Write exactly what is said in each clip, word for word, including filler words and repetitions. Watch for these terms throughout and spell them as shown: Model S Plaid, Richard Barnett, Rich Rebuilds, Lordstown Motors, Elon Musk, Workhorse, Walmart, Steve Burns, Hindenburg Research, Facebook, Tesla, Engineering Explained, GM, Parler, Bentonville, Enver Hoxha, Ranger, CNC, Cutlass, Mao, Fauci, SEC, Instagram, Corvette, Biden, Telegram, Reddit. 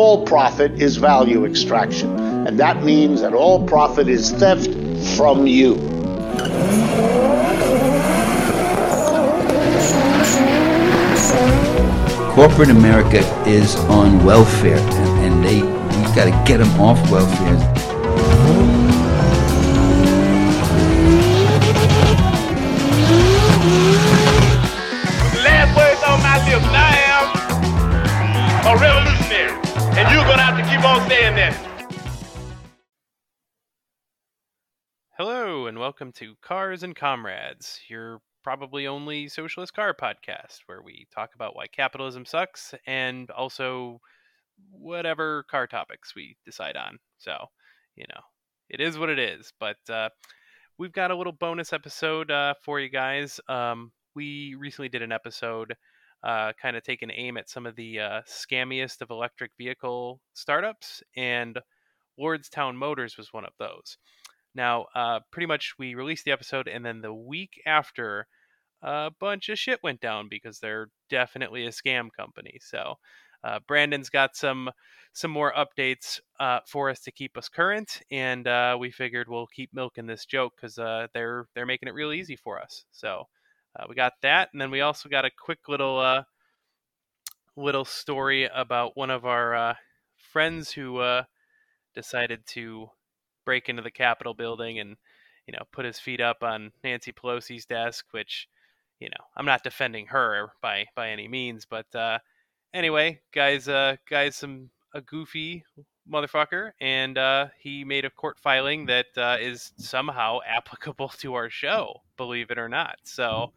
all profit is value extraction. And that means that all profit is theft from you. Corporate America is on welfare, and they we've got to get them off welfare. Hello and welcome to Cars and Comrades, your probably only socialist car podcast where we talk about why capitalism sucks and also whatever car topics we decide on. So, you know, it is what it is, but uh, we've got a little bonus episode uh, for you guys. Um, we recently did an episode uh, kind of taking aim at some of the uh, scammiest of electric vehicle startups, and Lordstown Motors was one of those. Now, uh, pretty much we released the episode, and then the week after, a bunch of shit went down because they're definitely a scam company. So uh, Brandon's got some some more updates uh, for us to keep us current, and uh, we figured we'll keep milking this joke because uh, they're they're making it real easy for us. So uh, we got that, and then we also got a quick little uh, little story about one of our uh, friends who uh, decided to break into the Capitol building and, you know, put his feet up on Nancy Pelosi's desk, which, you know, I'm not defending her by, by any means, but, uh, anyway, guys, uh, guys, some, a goofy motherfucker. And, uh, he made a court filing that, uh, is somehow applicable to our show, believe it or not. So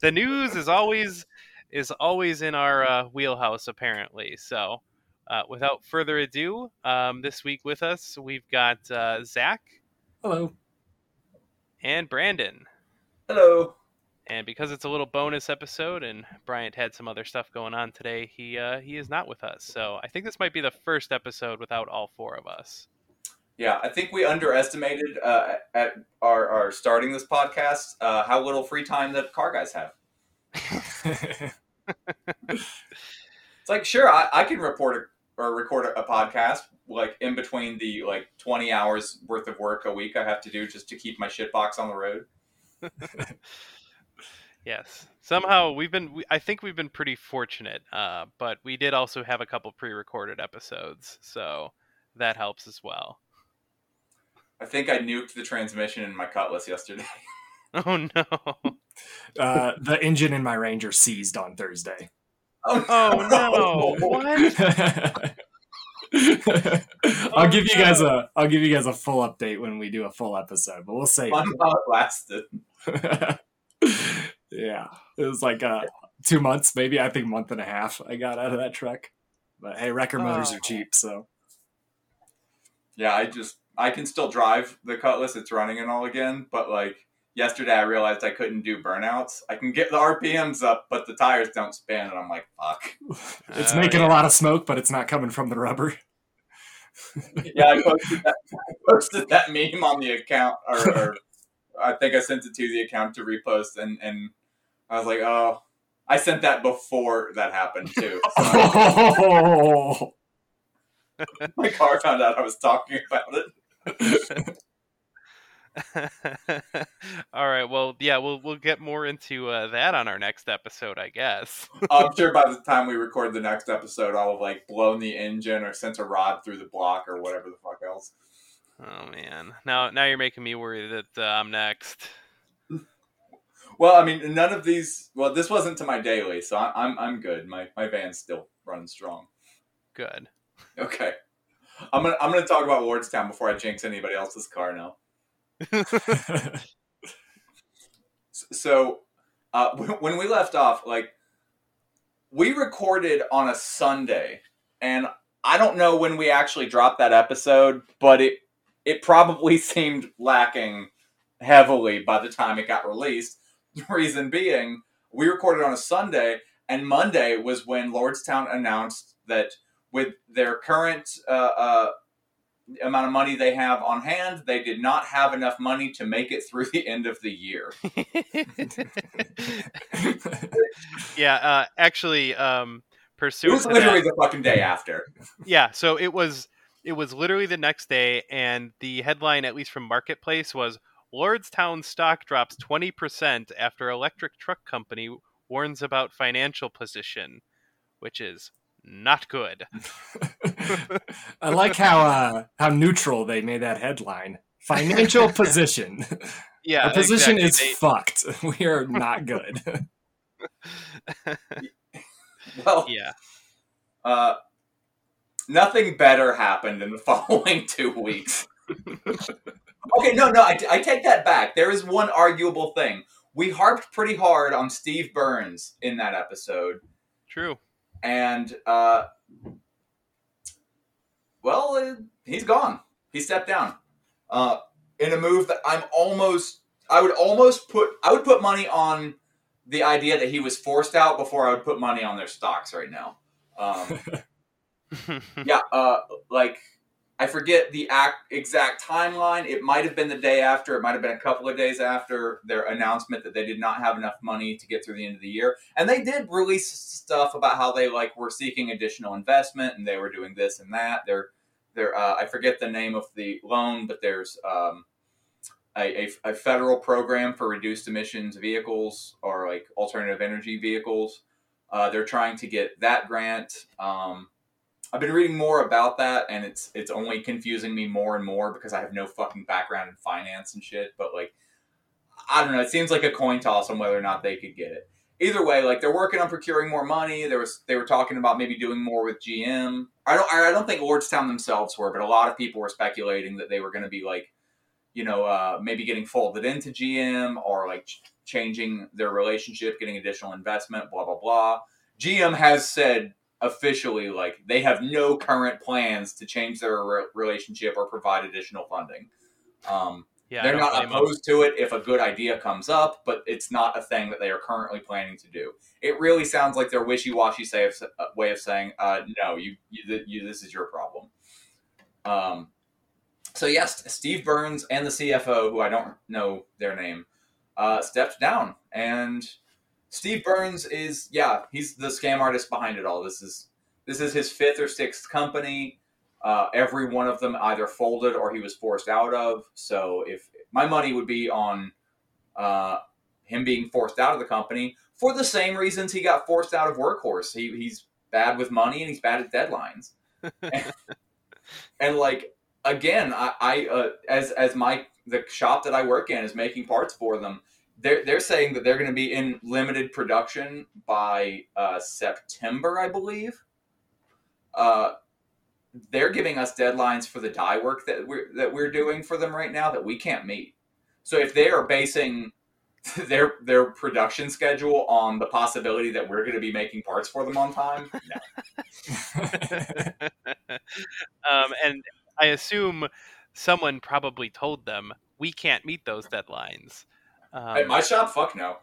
the news is always, is always in our, uh, wheelhouse apparently. So, Uh, without further ado, um, this week with us, we've got uh, Zach. Hello. And Brandon. Hello. And because it's a little bonus episode and Bryant had some other stuff going on today, he uh, he is not with us. So I think this might be the first episode without all four of us. Yeah, I think we underestimated uh, at our, our starting this podcast uh, how little free time that car guys have. It's like, sure, I, I can report a or record a podcast like in between the like twenty hours worth of work a week I have to do just to keep my shitbox on the road. Yes. Somehow we've been, we, I think we've been pretty fortunate, uh, but we did also have a couple pre-recorded episodes, so that helps as well. I think I nuked the transmission in my Cutlass yesterday. Oh no. Uh, the engine in my Ranger seized on Thursday. Oh, oh no. no! What? I'll oh, give you guys a I'll give you guys a full update when we do a full episode, but we'll save it. Lasted. Yeah, it was like uh, two months, maybe I think month and a half. I got out of that truck, but hey, wrecker oh. motors are cheap, so yeah, I just I can still drive the Cutlass. It's running and all again, but like yesterday, I realized I couldn't do burnouts. I can get the R P Ms up, but the tires don't spin, and I'm like, fuck. It's uh, making yeah. a lot of smoke, but it's not coming from the rubber. Yeah, I posted that, I posted that meme on the account, or, or I think I sent it to the account to repost, and, and I was like, oh, I sent that before that happened, too. So oh. My car found out I was talking about it. All right, well, yeah, we'll we'll get more into uh, that on our next episode, I guess. I'm sure by the time we record the next episode, I'll have like blown the engine or sent a rod through the block or whatever the fuck else. Oh man, now now you're making me worry that uh, I'm next. Well, I mean, none of these. Well, this wasn't to my daily, so I, I'm I'm good. My my van's still running strong. Good. Okay, I'm gonna I'm gonna talk about Lordstown before I jinx anybody else's car now. So uh when we left off, like, we recorded on a Sunday, and I don't know when we actually dropped that episode, but it it probably seemed lacking heavily by the time it got released. The reason being, we recorded on a Sunday, and Monday was when Lordstown announced that with their current uh uh amount of money they have on hand, they did not have enough money to make it through the end of the year. Yeah, uh, actually, um, Pursuant it was literally to that, the fucking day after. Yeah, so it was it was literally the next day, and the headline, at least from Marketplace, was Lordstown stock drops twenty percent after electric truck company warns about financial position, which is not good. I like how uh, how neutral they made that headline. Financial position. Yeah, our position exactly. is they... fucked. We are not good. Well, yeah. Uh, nothing better happened in the following two weeks. Okay, no, no, I, I take that back. There is one arguable thing. We harped pretty hard on Steve Burns in that episode. True. And, uh, well, uh, he's gone. He stepped down. Uh, in a move that I'm almost, I would almost put, I would put money on the idea that he was forced out before I would put money on their stocks right now. Um, yeah, uh, like, I forget the act, exact timeline. It might have been the day after. It might have been a couple of days after their announcement that they did not have enough money to get through the end of the year. And they did release stuff about how they like were seeking additional investment and they were doing this and that. They're, they're uh, I forget the name of the loan, but there's um, a, a, a federal program for reduced emissions vehicles or like alternative energy vehicles. Uh, they're trying to get that grant. Um, I've been reading more about that, and it's it's only confusing me more and more because I have no fucking background in finance and shit. But, like, I don't know. It seems like a coin toss on whether or not they could get it. Either way, like, they're working on procuring more money. There was They were talking about maybe doing more with G M. I don't I don't think Lordstown themselves were, but a lot of people were speculating that they were going to be, like, you know, uh, maybe getting folded into G M or, like, ch- changing their relationship, getting additional investment, blah, blah, blah. G M has said... officially, like, they have no current plans to change their re- relationship or provide additional funding. Um, yeah, they're not opposed to it if a good idea comes up, but it's not a thing that they are currently planning to do. It really sounds like their wishy-washy say of, uh, way of saying, uh, no, you, you, you, this is your problem. Um, so yes, Steve Burns and the C F O, who I don't know their name, uh, stepped down, and Steve Burns is, yeah, he's the scam artist behind it all. This is this is his fifth or sixth company. Uh, every one of them either folded or he was forced out of. So if my money would be on uh, him being forced out of the company for the same reasons he got forced out of Workhorse. He he's bad with money and he's bad at deadlines. and, and like again, I, I uh, as as my the shop that I work in is making parts for them. They're, they're saying that they're going to be in limited production by uh, September, I believe. Uh, they're giving us deadlines for the die work that we're, that we're doing for them right now that we can't meet. So if they are basing their their production schedule on the possibility that we're going to be making parts for them on time, no. um, and I assume someone probably told them, we can't meet those deadlines. Um, At my shop, fuck no.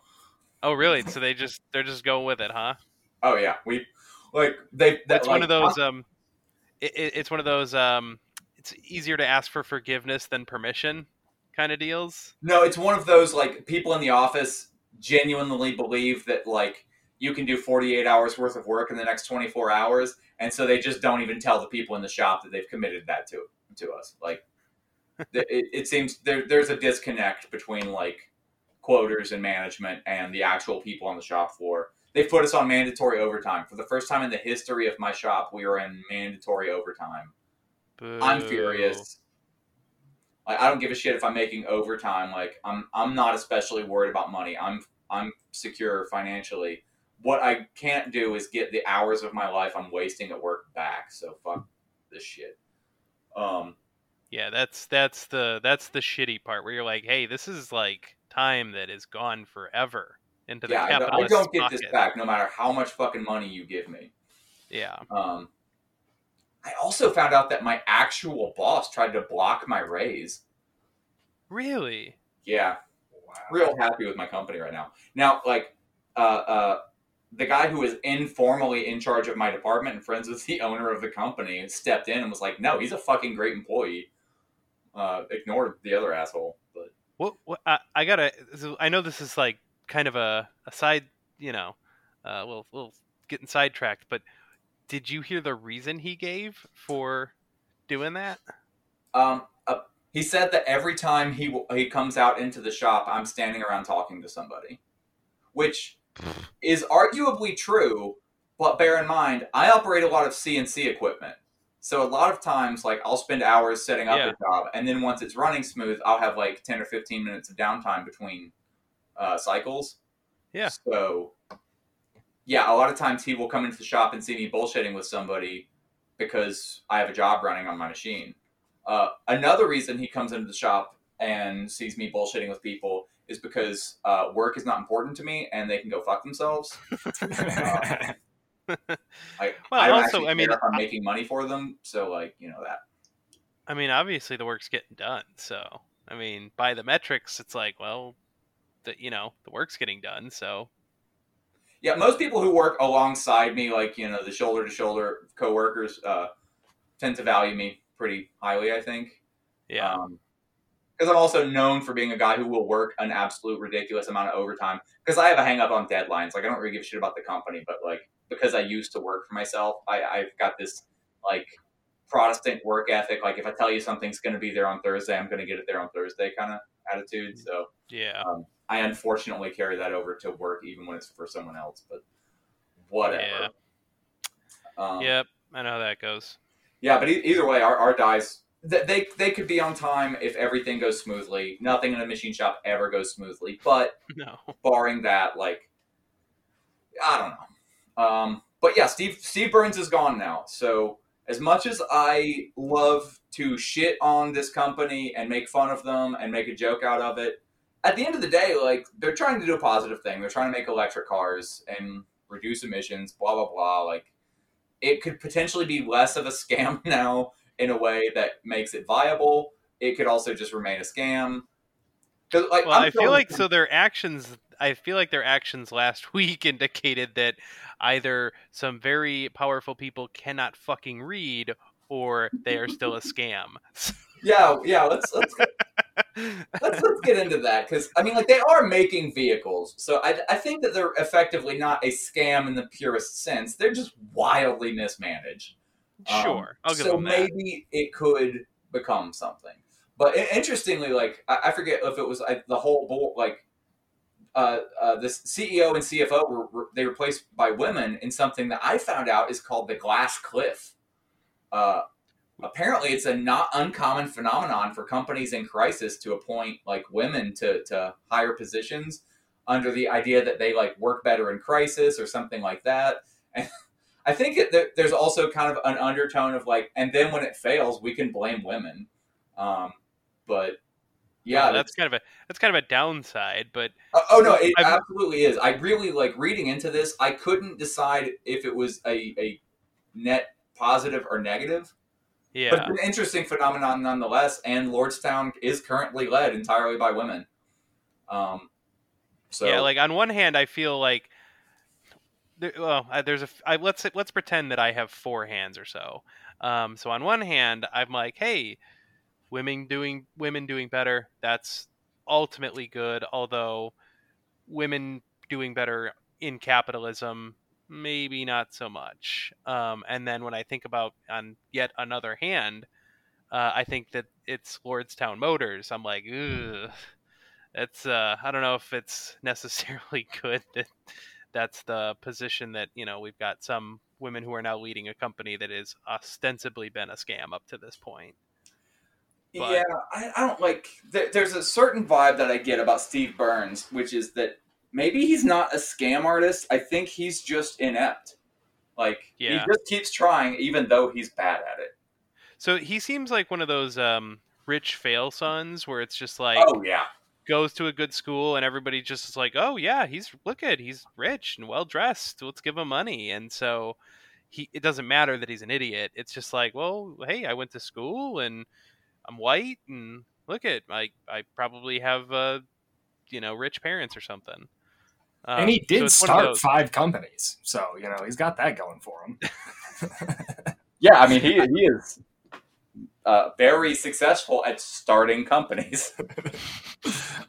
Oh really? So they just they're just going with it, huh? Oh yeah, we like they. That, that's like, one of those. Huh? Um, it, it's one of those. Um, it's easier to ask for forgiveness than permission, kind of deals. No, it's one of those like people in the office genuinely believe that like you can do forty-eight hours worth of work in the next twenty-four hours, and so they just don't even tell the people in the shop that they've committed that to to us. Like it, it seems there there's a disconnect between like. Quoters and management and the actual people on the shop floor. They put us on mandatory overtime. For the first time in the history of my shop, we were in mandatory overtime. Boo. I'm furious. Like, I don't give a shit if I'm making overtime. Like I'm I'm not especially worried about money. I'm I'm secure financially. What I can't do is get the hours of my life I'm wasting at work back. So fuck this shit. Um Yeah, that's that's the that's the shitty part where you're like, hey, this is like time that is gone forever into the yeah, capitalist I don't get pocket. This back no matter how much fucking money you give me. Yeah. Um, I also found out that my actual boss tried to block my raise. Really? Yeah. Wow. Real happy with my company right now. Now, like, uh, uh, the guy who is informally in charge of my department and friends with the owner of the company stepped in and was like, no, he's a fucking great employee. Uh, ignored the other asshole. But What, what I, I gotta, I know this is like kind of a, a side, you know, uh, we'll, we'll get sidetracked, but did you hear the reason he gave for doing that? Um, uh, he said that every time he w- he comes out into the shop, I'm standing around talking to somebody, which is arguably true. But bear in mind, I operate a lot of C N C equipment. So a lot of times, like, I'll spend hours setting up yeah. a job, and then once it's running smooth, I'll have like ten or fifteen minutes of downtime between uh, cycles. Yeah. So, yeah, a lot of times he will come into the shop and see me bullshitting with somebody because I have a job running on my machine. Uh, another reason he comes into the shop and sees me bullshitting with people is because uh, work is not important to me, and they can go fuck themselves. uh, Like, well, I also, I mean, I'm making money for them, so like, you know that. I mean, obviously the work's getting done, so I mean, by the metrics, it's like, well, the, you know, the work's getting done, so. Yeah, most people who work alongside me, like, you know, the shoulder to shoulder coworkers, uh, tend to value me pretty highly, I think. Yeah. Um, because I'm also known for being a guy who will work an absolute ridiculous amount of overtime. Because I have a hang up on deadlines. Like, I don't really give a shit about the company, but like, because I used to work for myself, I, I've got this like Protestant work ethic. Like, if I tell you something's going to be there on Thursday, I'm going to get it there on Thursday kind of attitude. So yeah, um, I unfortunately carry that over to work, even when it's for someone else, but whatever. Yeah. Um, yep. I know how that goes. Yeah. But e- either way, our, our dies, th- they, they could be on time if everything goes smoothly. Nothing in a machine shop ever goes smoothly, but no. Barring that, like, I don't know. Um, but yeah, Steve, Steve Burns is gone now. So as much as I love to shit on this company and make fun of them and make a joke out of it, at the end of the day, like, they're trying to do a positive thing. They're trying to make electric cars and reduce emissions, blah, blah, blah. Like, it could potentially be less of a scam now in a way that makes it viable. It could also just remain a scam. Like, well, I'm I feel feeling- like, so their actions, I feel like their actions last week indicated that either some very powerful people cannot fucking read, or they are still a scam. Yeah, yeah. Let's let's get, let's, let's get into that, because I mean, like, they are making vehicles, so I I think that they're effectively not a scam in the purest sense. They're just wildly mismanaged. Sure, um, I'll give so them that. Maybe it could become something. But interestingly, like, I, I forget if it was I, the whole bowl, like. Uh, uh, this C E O and C F O were, were they replaced by women in something that I found out is called the glass cliff. Uh, apparently, it's a not uncommon phenomenon for companies in crisis to appoint like women to to higher positions under the idea that they like work better in crisis or something like that. And I think it, there, there's also kind of an undertone of like, and then when it fails, we can blame women. Um, but. Yeah, well, that's kind of a that's kind of a downside, but uh, oh no, it I've, absolutely is. I really like reading into this. I couldn't decide if it was a, a net positive or negative. Yeah, but it's an interesting phenomenon nonetheless. And Lordstown is currently led entirely by women. Um, so yeah, like on one hand, I feel like there, well, there's a I, let's let's pretend that I have four hands or so. Um, so on one hand, I'm like, hey. Women doing women doing better, that's ultimately good, although women doing better in capitalism, maybe not so much. Um, and then when I think about on yet another hand, uh, I think that it's Lordstown Motors. I'm like, ugh, that's, uh, I don't know if it's necessarily good that that's the position that, you know, we've got some women who are now leading a company that has ostensibly been a scam up to this point. But. Yeah, I, I don't like, th- there's a certain vibe that I get about Steve Burns, which is that maybe he's not a scam artist. I think he's just inept. Like, yeah. He just keeps trying, even though he's bad at it. So he seems like one of those um, rich fail sons where it's just like, oh, yeah. Goes to a good school and everybody just is like, oh, yeah, he's look at, he's rich and well-dressed. Let's give him money. And so he it doesn't matter that he's an idiot. It's just like, well, hey, I went to school and I'm white and look at, I, I probably have, uh, you know, rich parents or something. Um, and he did so start five companies. So, you know, he's got that going for him. Yeah. I mean, he, he is uh, very successful at starting companies.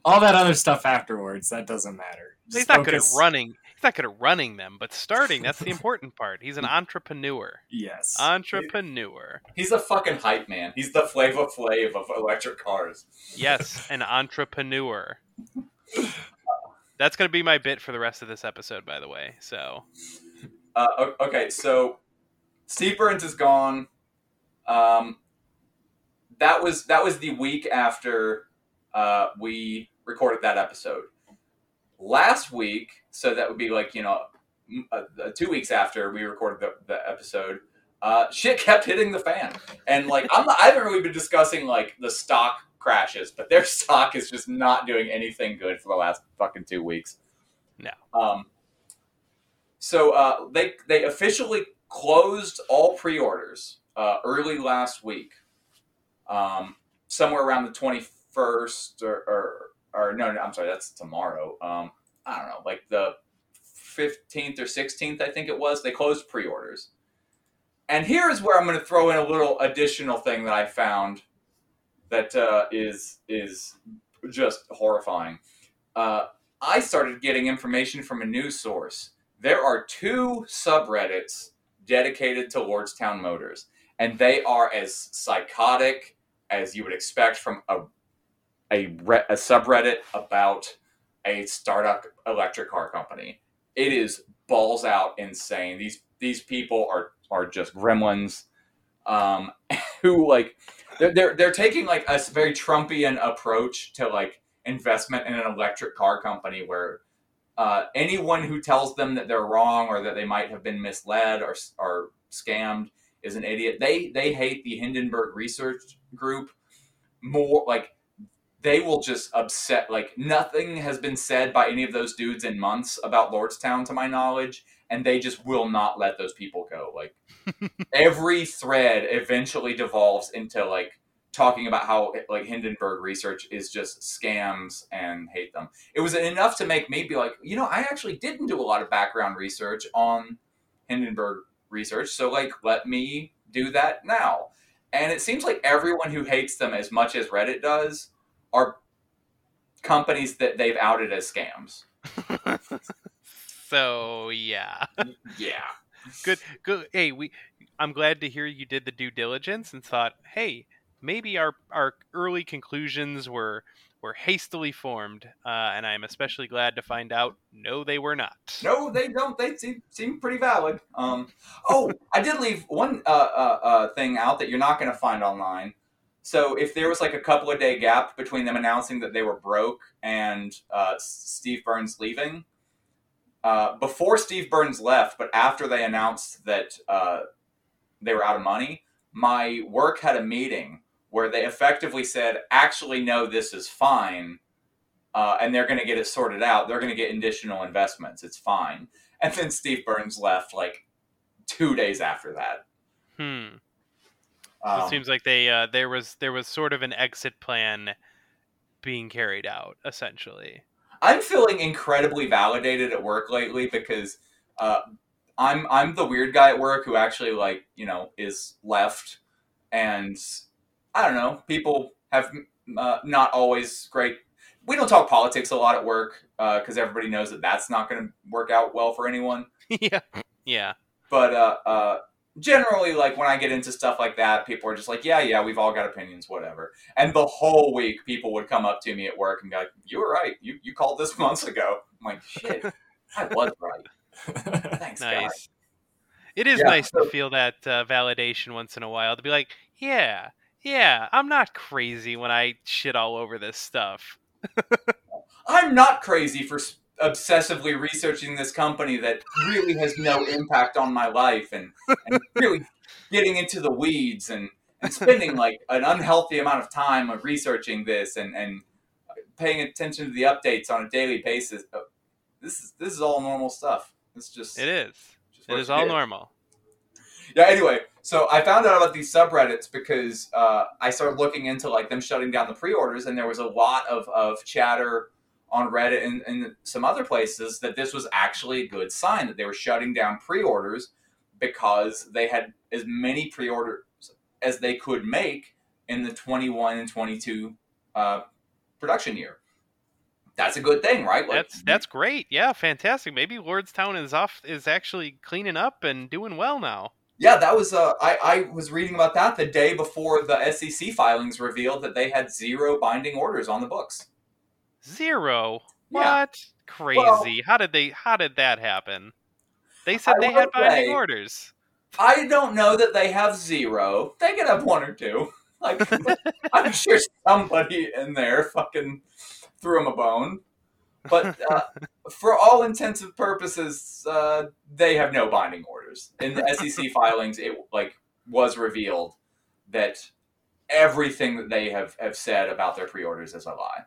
All that other stuff afterwards, that doesn't matter. Just he's not focus. Good at running. He's not good at running them, but starting, that's the important part. He's an entrepreneur. Yes. Entrepreneur. He's a fucking hype man. He's the Flavor Flav of electric cars. Yes, an entrepreneur. That's going to be my bit for the rest of this episode, by the way. So, uh, okay, so Steve Burns is gone. Um, that was that was the week after uh, we recorded that episode. Last week, so that would be like, you know, uh, two weeks after we recorded the, the episode, uh, shit kept hitting the fan. And like, I'm not, I haven't really been discussing like the stock crashes, but their stock is just not doing anything good for the last fucking two weeks. No. Um. So uh, they they officially closed all pre-orders uh, early last week, um, somewhere around the twenty-first or, or or no, no, I'm sorry, that's tomorrow. Um, I don't know, like the fifteenth or sixteenth, I think it was. They closed pre-orders, and here is where I'm going to throw in a little additional thing that I found. That uh, is is just horrifying. Uh, I started getting information from a news source. There are two subreddits dedicated to Lordstown Motors, and they are as psychotic as you would expect from a a, re- a subreddit about a startup electric car company. It is balls out insane. These these people are are just gremlins. Um, who like they're, they're they're taking like a very Trumpian approach to like investment in an electric car company, where uh, anyone who tells them that they're wrong or that they might have been misled or or scammed is an idiot. They they hate the Hindenburg Research group more. Like they will just upset. Like nothing has been said by any of those dudes in months about Lordstown, to my knowledge. And they just will not let those people go. Like every thread eventually devolves into like talking about how like Hindenburg Research is just scams and hate them. It was enough to make me be like, you know, I actually didn't do a lot of background research on Hindenburg Research. So like, let me do that now. And it seems like everyone who hates them as much as Reddit does are companies that they've outed as scams. So yeah, yeah, good, good. Hey, we. I'm glad to hear you did the due diligence and thought, hey, maybe our, our early conclusions were were hastily formed, uh, and I'm especially glad to find out no, they were not. No, they don't. They seem seem pretty valid. Um. Oh, I did leave one uh, uh uh thing out that you're not going to find online. So if there was like a couple of day gap between them announcing that they were broke and uh, Steve Burns leaving. Uh, before Steve Burns left, but after they announced that uh, they were out of money, my work had a meeting where they effectively said, actually, no, this is fine. Uh, and they're going to get it sorted out. They're going to get additional investments. It's fine. And then Steve Burns left like two days after that. Hmm. Um, so it seems like they uh, there was there was sort of an exit plan being carried out, essentially. I'm feeling incredibly validated at work lately because uh, I'm I'm the weird guy at work who actually like, you know, is left. And I don't know, people have uh, not always great. We don't talk politics a lot at work because uh, everybody knows that that's not going to work out well for anyone. Yeah. Yeah. But uh, uh, generally, like when I get into stuff like that, people are just like, yeah, yeah, we've all got opinions, whatever. And the whole week, people would come up to me at work and be like, you were right. You you called this months ago. I'm like, shit, I was right. Thanks, nice. Guys. It is yeah, nice so, to feel that uh, validation once in a while to be like, yeah, yeah, I'm not crazy when I shit all over this stuff. I'm not crazy for sp- obsessively researching this company that really has no impact on my life and, and really getting into the weeds and, and spending like an unhealthy amount of time of researching this and, and paying attention to the updates on a daily basis. This is, this is all normal stuff. It's just, it is, just it is all normal. Yeah. Anyway. So I found out about these subreddits because uh, I started looking into like them shutting down the pre-orders, and there was a lot of, of chatter on Reddit and, and some other places that this was actually a good sign that they were shutting down pre-orders because they had as many pre-orders as they could make in the twenty-one and twenty-two uh, production year. that's a good thing, right? Like, that's that's great. Yeah, fantastic. Maybe Lordstown is off is actually cleaning up and doing well now. Yeah, that was. Uh, I I was reading about that the day before the S E C filings revealed that they had zero binding orders on the books. Zero. What? Yeah. Crazy. Well, how did they? How did that happen? They said I they had binding say, orders. I don't know that they have zero. They could have one or two. Like, I'm sure somebody in there fucking threw him a bone. But uh, for all intents and purposes, uh, they have no binding orders. In the S E C filings, it like was revealed that everything that they have, have said about their pre-orders is a lie.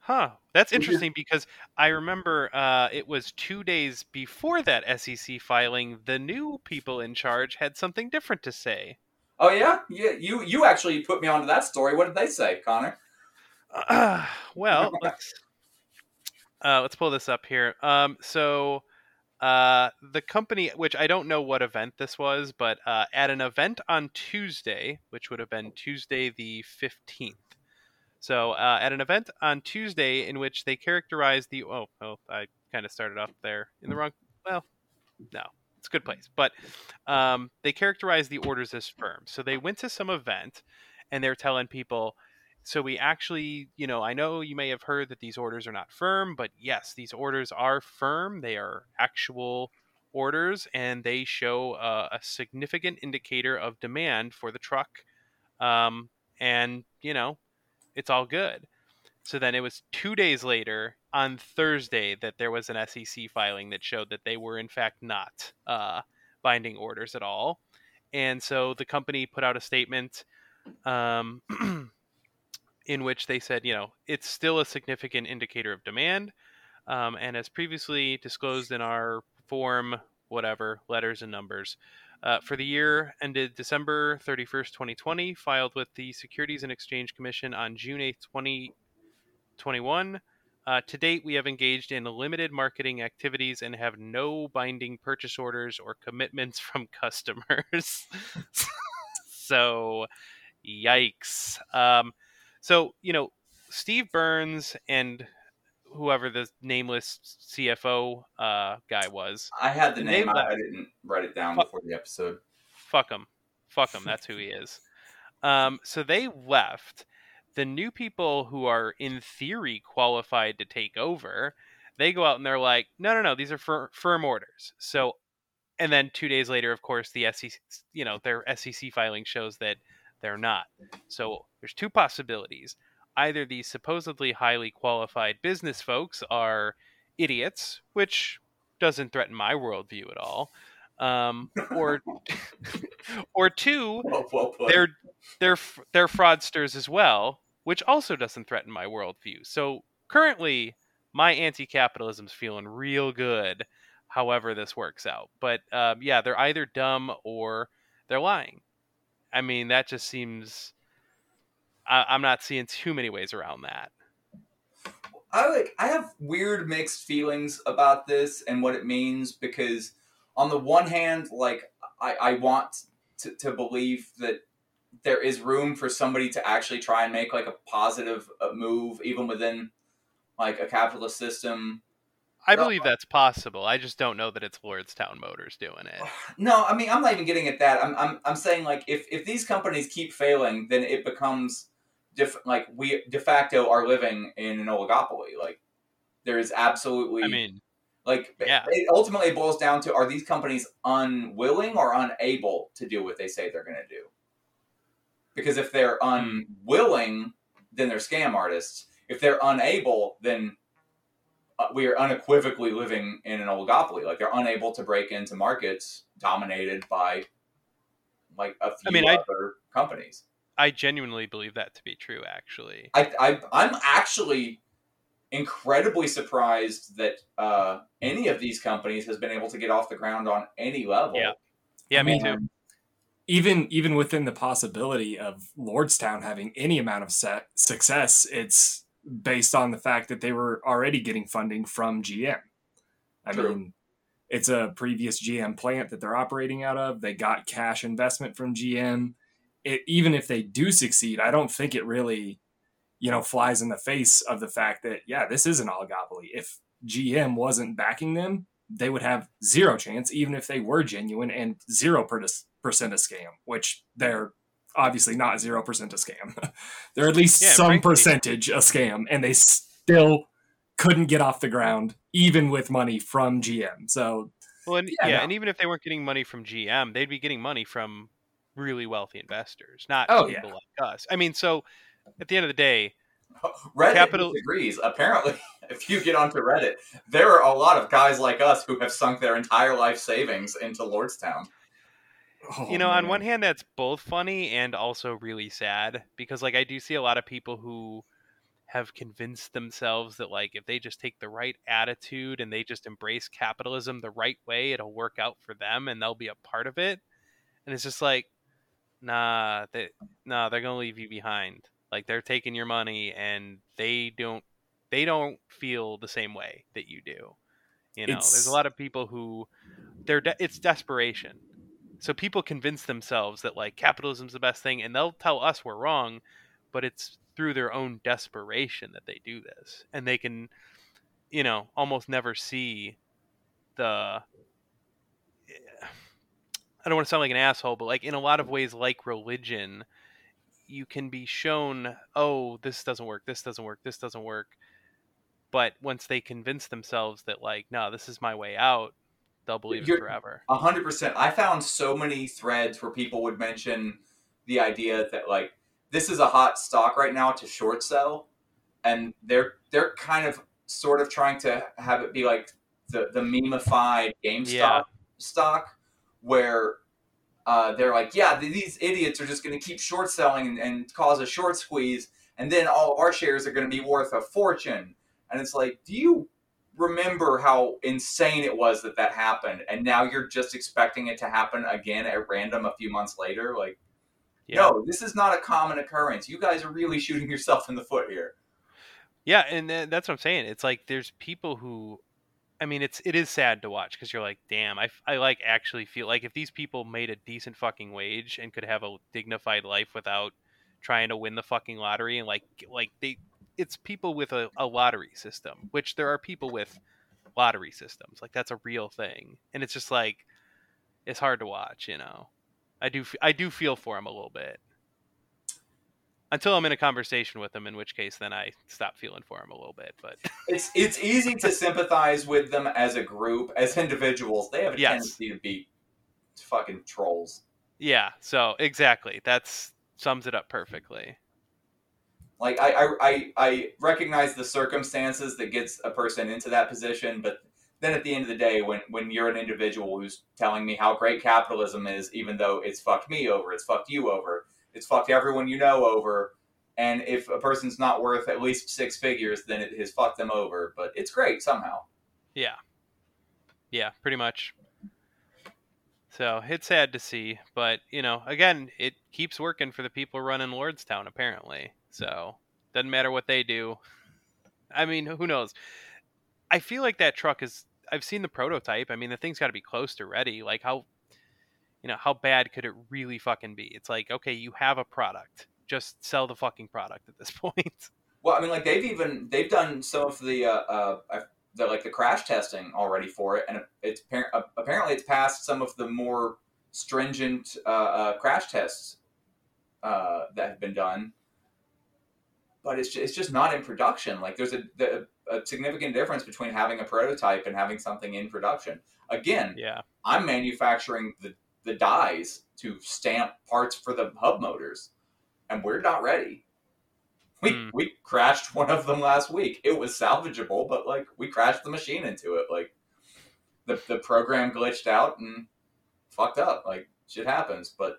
Huh. That's interesting because I remember uh, it was two days before that S E C filing, the new people in charge had something different to say. Oh, yeah? yeah you you actually put me onto that story. What did they say, Connor? Uh, well, let's, uh, let's pull this up here. Um, so uh, the company, which I don't know what event this was, but uh, at an event on Tuesday, which would have been Tuesday the fifteenth. So uh, at an event on Tuesday in which they characterized the... Oh, oh I kind of started off there in the wrong... Well, no. It's a good place. But um, they characterize the orders as firm. So they went to some event and they're telling people, so we actually, you know, I know you may have heard that these orders are not firm, but yes, these orders are firm. They are actual orders and they show uh, a significant indicator of demand for the truck. Um, and, you know, it's all good. So then it was two days later on Thursday that there was an S E C filing that showed that they were in fact not uh, binding orders at all. And so the company put out a statement um, in which they said, you know, it's still a significant indicator of demand. Um, and as previously disclosed in our form, whatever, letters and numbers, Uh, for the year ended December thirty-first, twenty twenty, filed with the Securities and Exchange Commission on June eighth, twenty twenty-one. Uh, to date, we have engaged in limited marketing activities and have no binding purchase orders or commitments from customers. So, yikes. Um, so, you know, Steve Burns and whoever the nameless C F O uh, guy was. I had the, the name. name I, I didn't write it down fuck, before the episode. Fuck him. Fuck him. That's who he is. Um, so they left. The new people who are in theory qualified to take over, they go out and they're like, no, no, no, these are fir- firm orders. So, and then two days later, of course, the S E C, you know, their S E C filing shows that they're not. So there's two possibilities. Either these supposedly highly qualified business folks are idiots, which doesn't threaten my worldview at all, um, or or two, well, well they're they're they're fraudsters as well, which also doesn't threaten my worldview. So currently, my anti-capitalism's feeling real good. However, this works out, but um, yeah, they're either dumb or they're lying. I mean, that just seems. I'm not seeing too many ways around that. I like. I have weird mixed feelings about this and what it means because, on the one hand, like I, I want to, to believe that there is room for somebody to actually try and make like a positive move, even within like a capitalist system. I believe that's possible. I just don't know that it's Lordstown Motors doing it. No, I mean I'm not even getting at that. I'm I'm I'm saying like if if these companies keep failing, then it becomes. Def- like we de facto are living in an oligopoly. Like there is absolutely, I mean, like yeah. It ultimately boils down to, are these companies unwilling or unable to do what they say they're going to do? Because if they're unwilling, then they're scam artists. If they're unable, then uh, we are unequivocally living in an oligopoly. Like they're unable to break into markets dominated by like a few I mean, other I... companies. I genuinely believe that to be true, actually. I, I, I'm actually incredibly surprised that uh, any of these companies has been able to get off the ground on any level. Yeah, yeah, I mean, me too. Even even within the possibility of Lordstown having any amount of set success, it's based on the fact that they were already getting funding from G M. I true. mean, it's a previous G M plant that they're operating out of. They got cash investment from G M. It, even if they do succeed, I don't think it really you know, flies in the face of the fact that, yeah, this is an oligopoly. If G M wasn't backing them, they would have zero chance, even if they were genuine, and zero per dis- percent a scam, which they're obviously not zero percent a scam. They're at least yeah, some frankly. percentage a scam, and they still couldn't get off the ground, even with money from G M. So, well, and, yeah, yeah no. and even if they weren't getting money from G M, they'd be getting money from really wealthy investors, not oh, people yeah. like us. I mean, so at the end of the day, Reddit Capital- disagrees. Apparently, if you get onto Reddit, there are a lot of guys like us who have sunk their entire life savings into Lordstown. Oh, you know, man. On one hand, that's both funny and also really sad, because like I do see a lot of people who have convinced themselves that like if they just take the right attitude and they just embrace capitalism the right way, it'll work out for them and they'll be a part of it. And it's just like, nah, they, nah, they're going to leave you behind. Like they're taking your money, and they don't they don't feel the same way that you do. You know, it's... there's a lot of people who they're de- it's desperation. So people convince themselves that like capitalism's the best thing, and they'll tell us we're wrong, but it's through their own desperation that they do this. And they can, you know, almost never see the I don't want to sound like an asshole, but like in a lot of ways, like religion, you can be shown, oh, this doesn't work, this doesn't work, this doesn't work. But once they convince themselves that, like, no, this is my way out, they'll believe You're, it forever. A hundred percent. I found so many threads where people would mention the idea that, like, this is a hot stock right now to short sell. And they're they're kind of sort of trying to have it be like the, the meme-ified GameStop yeah. stock where... Uh, they're like, yeah, these idiots are just going to keep short selling and, and cause a short squeeze, and then all our shares are going to be worth a fortune. And it's like, do you remember how insane it was that that happened? And now you're just expecting it to happen again at random a few months later? Like, yeah. no, this is not a common occurrence. You guys are really shooting yourself in the foot here. Yeah, and that's what I'm saying. It's like there's people who... I mean, it's it is sad to watch because you're like, damn, I, I like actually feel like if these people made a decent fucking wage and could have a dignified life without trying to win the fucking lottery and like like they it's people with a, a lottery system, which there are people with lottery systems like that's a real thing. And it's just like it's hard to watch. You know, I do I do feel for them a little bit until I'm in a conversation with them, in which case then I stop feeling for them a little bit. But it's it's easy to sympathize with them as a group. As individuals, they have a yes. tendency to be fucking trolls. Yeah, so exactly. That sums it up perfectly. Like, I, I, I, I recognize the circumstances that gets a person into that position, but then at the end of the day, when, when you're an individual who's telling me how great capitalism is, even though it's fucked me over, it's fucked you over, it's fucked everyone you know over, and if a person's not worth at least six figures, then it has fucked them over, but it's great somehow. Yeah. Yeah, pretty much. So, it's sad to see, but, you know, again, it keeps working for the people running Lordstown, apparently. So, doesn't matter what they do. I mean, who knows? I feel like that truck is... I've seen the prototype. I mean, the thing's got to be close to ready. Like, how... You know, how bad could it really fucking be? It's like, okay, you have a product. Just sell the fucking product at this point. Well, I mean, like, they've even, they've done some of the, uh, uh, the like, the crash testing already for it. And it's apparently it's passed some of the more stringent uh, uh, crash tests uh, that have been done. But it's just, it's just not in production. Like, there's a, the, a significant difference between having a prototype and having something in production. Again, yeah. I'm manufacturing the... the dies to stamp parts for the hub motors, and we're not ready. We mm. we crashed one of them last week. It was salvageable, but like we crashed the machine into it. Like the the program glitched out and fucked up. Like shit happens, but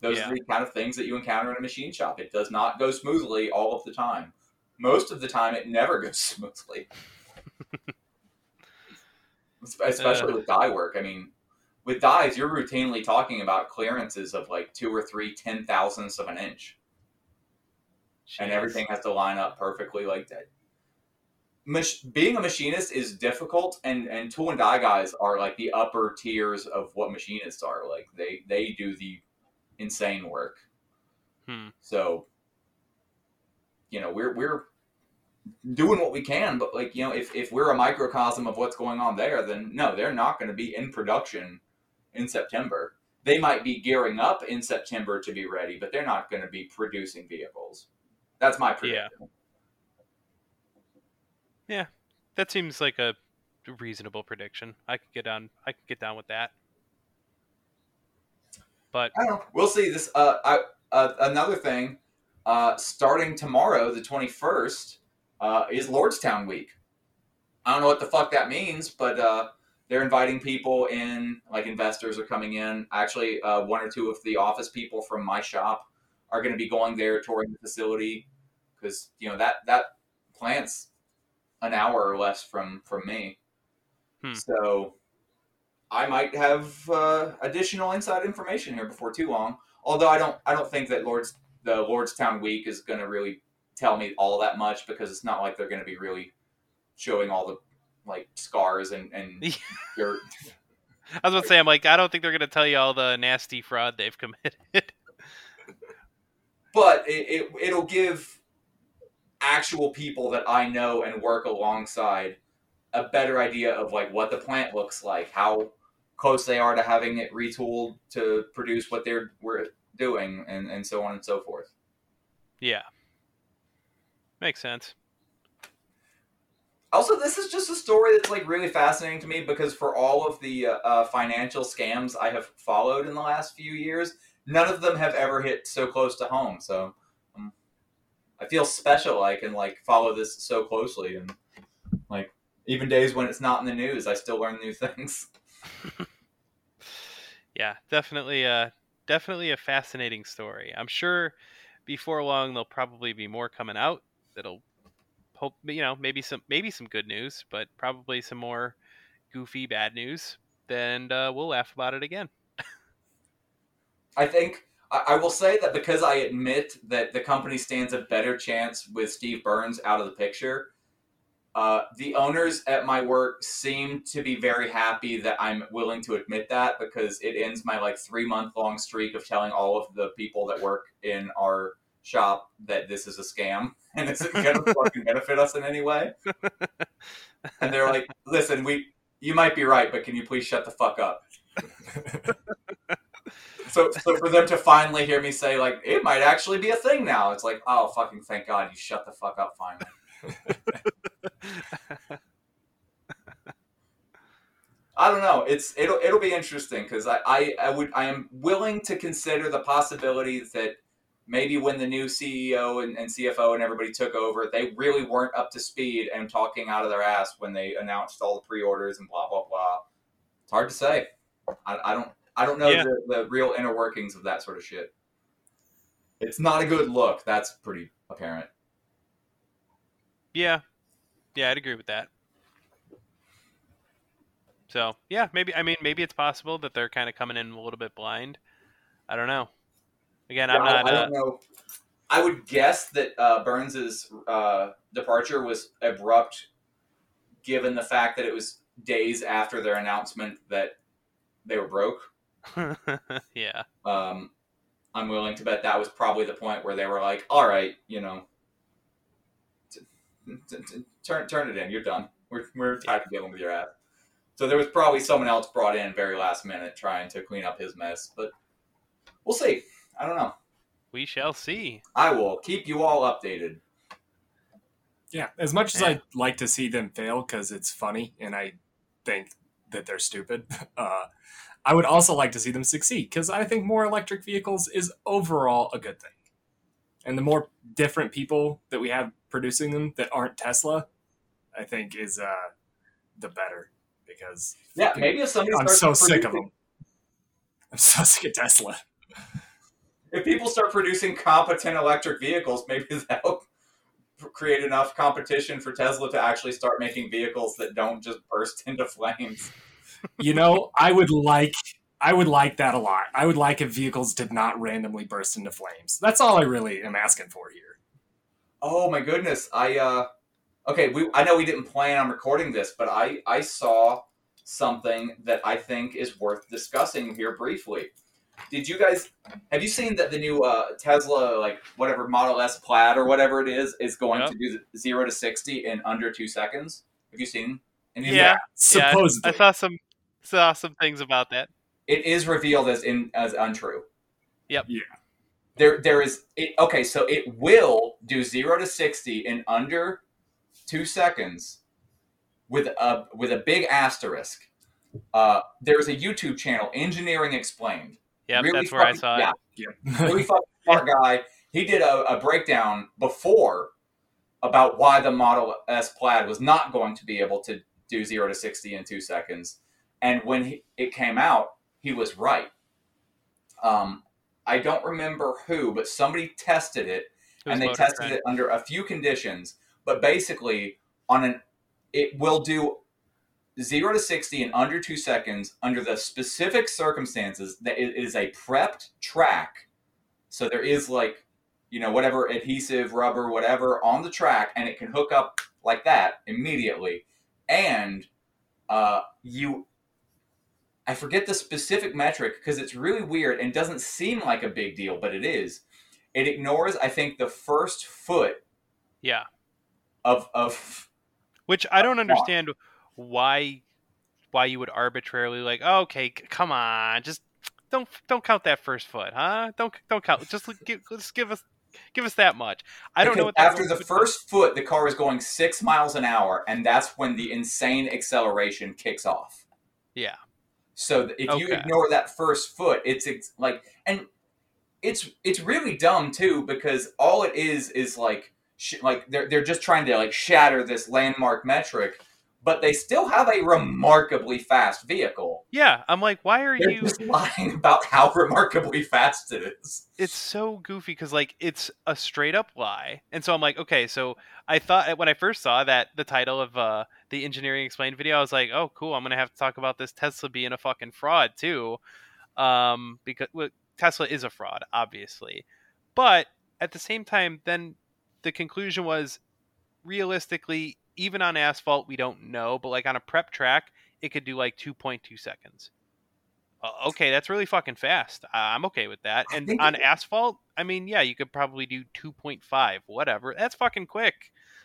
those yeah. are the kind of things that you encounter in a machine shop. It does not go smoothly all of the time. Most of the time, it never goes smoothly. Especially uh. with die work. I mean, with dies, you're routinely talking about clearances of like two or three ten thousandths of an inch. Jeez. And everything has to line up perfectly like that. Mach- being a machinist is difficult, and, and tool and die guys are like the upper tiers of what machinists are. Like they, they do the insane work. Hmm. So you know, we're we're doing what we can, but like, you know, if, if we're a microcosm of what's going on there, then no, they're not going to be in production in September. They might be gearing up in September to be ready, but they're not going to be producing vehicles. That's my prediction. Yeah. Yeah, that seems like a reasonable prediction. I could get down. I could get down with that. But I don't know. We'll see. This uh, I, uh, another thing. Uh, starting tomorrow, the twenty-first, uh, is Lordstown Week. I don't know what the fuck that means, but uh, they're inviting people in. Like investors are coming in. Actually, uh, one or two of the office people from my shop are going to be going there, touring the facility, because you know that that plant's an hour or less from, from me. Hmm. So I might have uh, additional inside information here before too long. Although I don't, I don't think that Lord's the Lordstown Week is going to really tell me all that much, because it's not like they're going to be really showing all the like scars and, and dirt. I was about to say, I'm like, I don't think they're going to tell you all the nasty fraud they've committed, but it, it it'll give actual people that I know and work alongside a better idea of like what the plant looks like, how close they are to having it retooled to produce what they're we're doing, and, and so on and so forth. Yeah. Makes sense. Also, this is just a story that's like really fascinating to me, because for all of the uh, financial scams I have followed in the last few years, none of them have ever hit so close to home. So I feel special. I can like follow this so closely, and like even days when it's not in the news, I still learn new things. Yeah, definitely. Uh, definitely a fascinating story. I'm sure before long there'll probably be more coming out that'll hope, you know, maybe some, maybe some good news, but probably some more goofy bad news. Then uh, we'll laugh about it again. I think. I will say that because I admit that the company stands a better chance with Steve Burns out of the picture, uh, the owners at my work seem to be very happy that I'm willing to admit that, because it ends my like three month long streak of telling all of the people that work in our shop that this is a scam and it's going to fucking benefit us in any way. And they're like, listen, we, you might be right, but can you please shut the fuck up? So, so for them to finally hear me say, like, it might actually be a thing now, it's like, oh, fucking thank God you shut the fuck up finally. I don't know. It's it'll it'll be interesting, because I, I, I would I am willing to consider the possibility that maybe when the new C E O and, and C F O and everybody took over, they really weren't up to speed and talking out of their ass when they announced all the pre-orders and blah blah blah. It's hard to say. I, I don't. I don't know yeah. the, the real inner workings of that sort of shit. It's not a good look. That's pretty apparent. Yeah. Yeah, I'd agree with that. So, yeah, maybe, I mean, maybe it's possible that they're kind of coming in a little bit blind. I don't know. Again, yeah, I'm not... I, I don't uh... know. I would guess that uh, Burns' uh, departure was abrupt, given the fact that it was days after their announcement that they were broke. Yeah. Um, I'm willing to bet that was probably the point where they were like, all right, you know, t- t- t- turn turn it in. You're done. We're, we're tired of dealing with your app. So there was probably someone else brought in very last minute trying to clean up his mess. But we'll see. I don't know. We shall see. I will keep you all updated. Yeah, as much as I'd like to see them fail because it's funny and I think that they're stupid. Uh, I would also like to see them succeed, because I think more electric vehicles is overall a good thing. And the more different people that we have producing them that aren't Tesla, I think is uh, the better, because yeah, fucking, maybe if somebody I'm so sick of them. I'm so sick of Tesla. If people start producing competent electric vehicles, maybe that'll create enough competition for Tesla to actually start making vehicles that don't just burst into flames. You know, I would like, I would like that a lot. I would like if vehicles did not randomly burst into flames. That's all I really am asking for here. Oh my goodness. I, uh, okay. We, I know we didn't plan on recording this, but I, I saw something that I think is worth discussing here briefly. Did you guys, have you seen that the new uh, Tesla, like whatever Model S Plaid or whatever it is, is going yeah. to do zero to sixty in under two seconds? Have you seen any yeah. of that? Supposedly. Yeah, I saw some saw some things about that. It is revealed as in as untrue. Yep. Yeah. There, there is it, okay. So it will do zero to sixty in under two seconds, with a with a big asterisk. Uh, there's a YouTube channel, Engineering Explained. Yeah, really that's fucking, where I saw yeah, it. Yeah. Really fucking smart guy. He did a, a breakdown before about why the Model S Plaid was not going to be able to do zero to sixty in two seconds, and when he, it came out, he was right. Um. I don't remember who, but somebody tested it, it and they Motor tested Trend. It under a few conditions. But basically, on an it will do zero to sixty in under two seconds under the specific circumstances that it is a prepped track. So there is like, you know, whatever adhesive, rubber, whatever on the track, and it can hook up like that immediately. And uh, you. I forget the specific metric because it's really weird and doesn't seem like a big deal, but it is. It ignores, I think, the first foot. Yeah. Of of. Which I don't understand why why you would arbitrarily like. Oh, okay, c- come on, just don't don't count that first foot, huh? Don't don't count. Just give, just give us give us that much. I don't because know what that after the first foot, the car is going six miles an hour, and that's when the insane acceleration kicks off. Yeah. So if okay. you ignore that first foot, it's ex- like, and it's it's really dumb too because all it is is like sh- like they're they're just trying to like shatter this landmark metric, but they still have a remarkably fast vehicle. Yeah, I'm like, why are they're you just lying about how remarkably fast it is? It's so goofy because like it's a straight up lie, and so I'm like, okay, so I thought when I first saw that the title of uh. the Engineering Explained video, I was like, oh, cool. I'm going to have to talk about this Tesla being a fucking fraud too. Um, because well, Tesla is a fraud, obviously. But at the same time, then the conclusion was realistically, even on asphalt, we don't know. But like on a prep track, it could do like two point two seconds. Uh, okay. That's really fucking fast. Uh, I'm okay with that. And on asphalt, I mean, yeah, you could probably do two point five, whatever. That's fucking quick.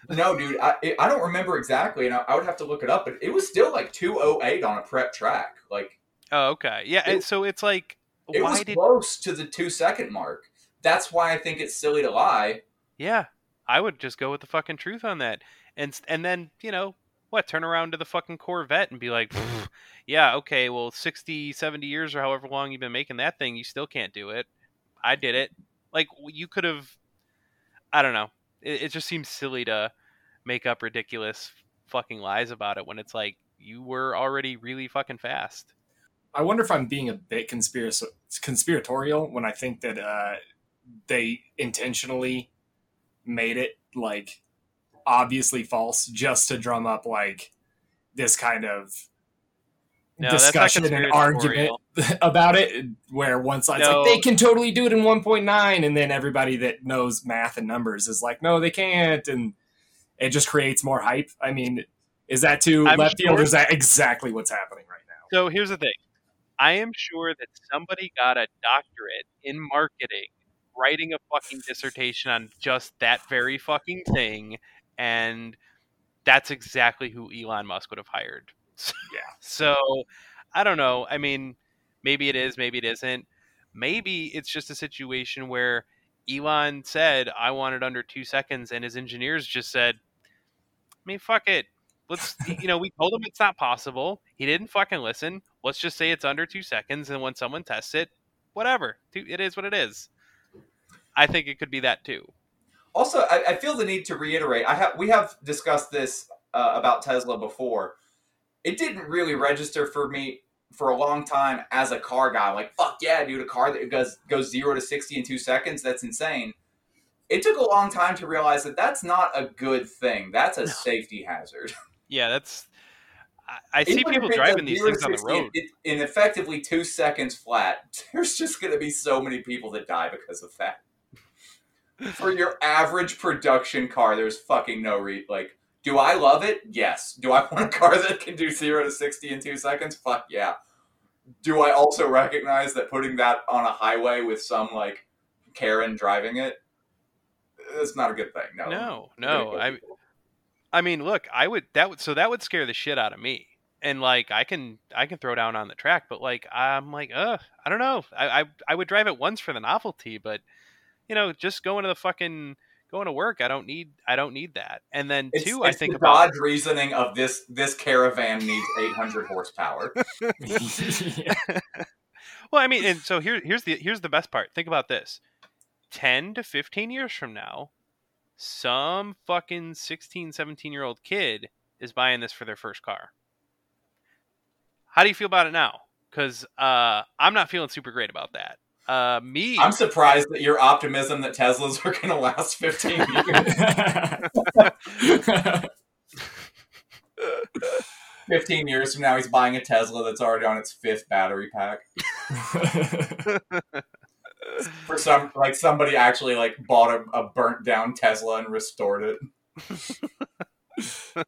No, dude, I I don't remember exactly, and I, I would have to look it up, but it was still like two oh eight on a prep track. Like, oh, okay. Yeah, it, and so it's like... It why was did... close to the two-second mark. That's why I think it's silly to lie. Yeah, I would just go with the fucking truth on that. And and then, you know, what, turn around to the fucking Corvette and be like, yeah, okay, well, sixty, seventy years or however long you've been making that thing, you still can't do it. I did it. Like, you could have... I don't know. It just seems silly to make up ridiculous fucking lies about it when it's like you were already really fucking fast. I wonder if I'm being a bit conspirac- conspiratorial when I think that uh, they intentionally made it like obviously false just to drum up like this kind of no, discussion and argument about it where one side's no. like they can totally do it in one point nine and then everybody that knows math and numbers is like no they can't, and it just creates more hype. I mean, is that too I'm left sure. field, or is that exactly what's happening right now? So here's the thing. I am sure that somebody got a doctorate in marketing writing a fucking dissertation on just that very fucking thing, and that's exactly who Elon Musk would have hired. Yeah. So I don't know. I mean, maybe it is, maybe it isn't. Maybe it's just a situation where Elon said, I want it under two seconds. And his engineers just said, I mean, fuck it. Let's, you know, we told him it's not possible. He didn't fucking listen. Let's just say it's under two seconds. And when someone tests it, whatever, it is what it is. I think it could be that too. Also, I, I feel the need to reiterate. I have, we have discussed this uh, about Tesla before. It didn't really register for me for a long time as a car guy. Like, fuck yeah, dude, a car that goes, goes zero to sixty in two seconds. That's insane. It took a long time to realize that that's not a good thing. That's a no. safety hazard. Yeah, that's... I, I see people driving these things on the road. In, in effectively two seconds flat, there's just going to be so many people that die because of that. For your average production car, there's fucking no... Re- like. Do I love it? Yes. Do I want a car that can do zero to sixty in two seconds? Fuck yeah. do I also recognize that putting that on a highway with some like Karen driving it, it's not a good thing. No, no, no. I, I mean, look, I would, that would, so that would scare the shit out of me. And like, I can, I can throw down on the track, but like, I'm like, uh, I don't know. I, I, I would drive it once for the novelty, but you know, just going to the fucking, going to work, I don't need, I don't need that. And then it's, two, it's I think the about odd reasoning of this, this caravan needs eight hundred horsepower. Well, I mean, and so here, here's the, here's the best part. Think about this. ten to fifteen years from now, some fucking sixteen, seventeen year old kid is buying this for their first car. How do you feel about it now? Because uh, I'm not feeling super great about that. Uh, me, I'm surprised that your optimism that Teslas are going to last fifteen years. fifteen years from now, he's buying a Tesla that's already on its fifth battery pack. For some, like somebody actually like bought a, a burnt down Tesla and restored it.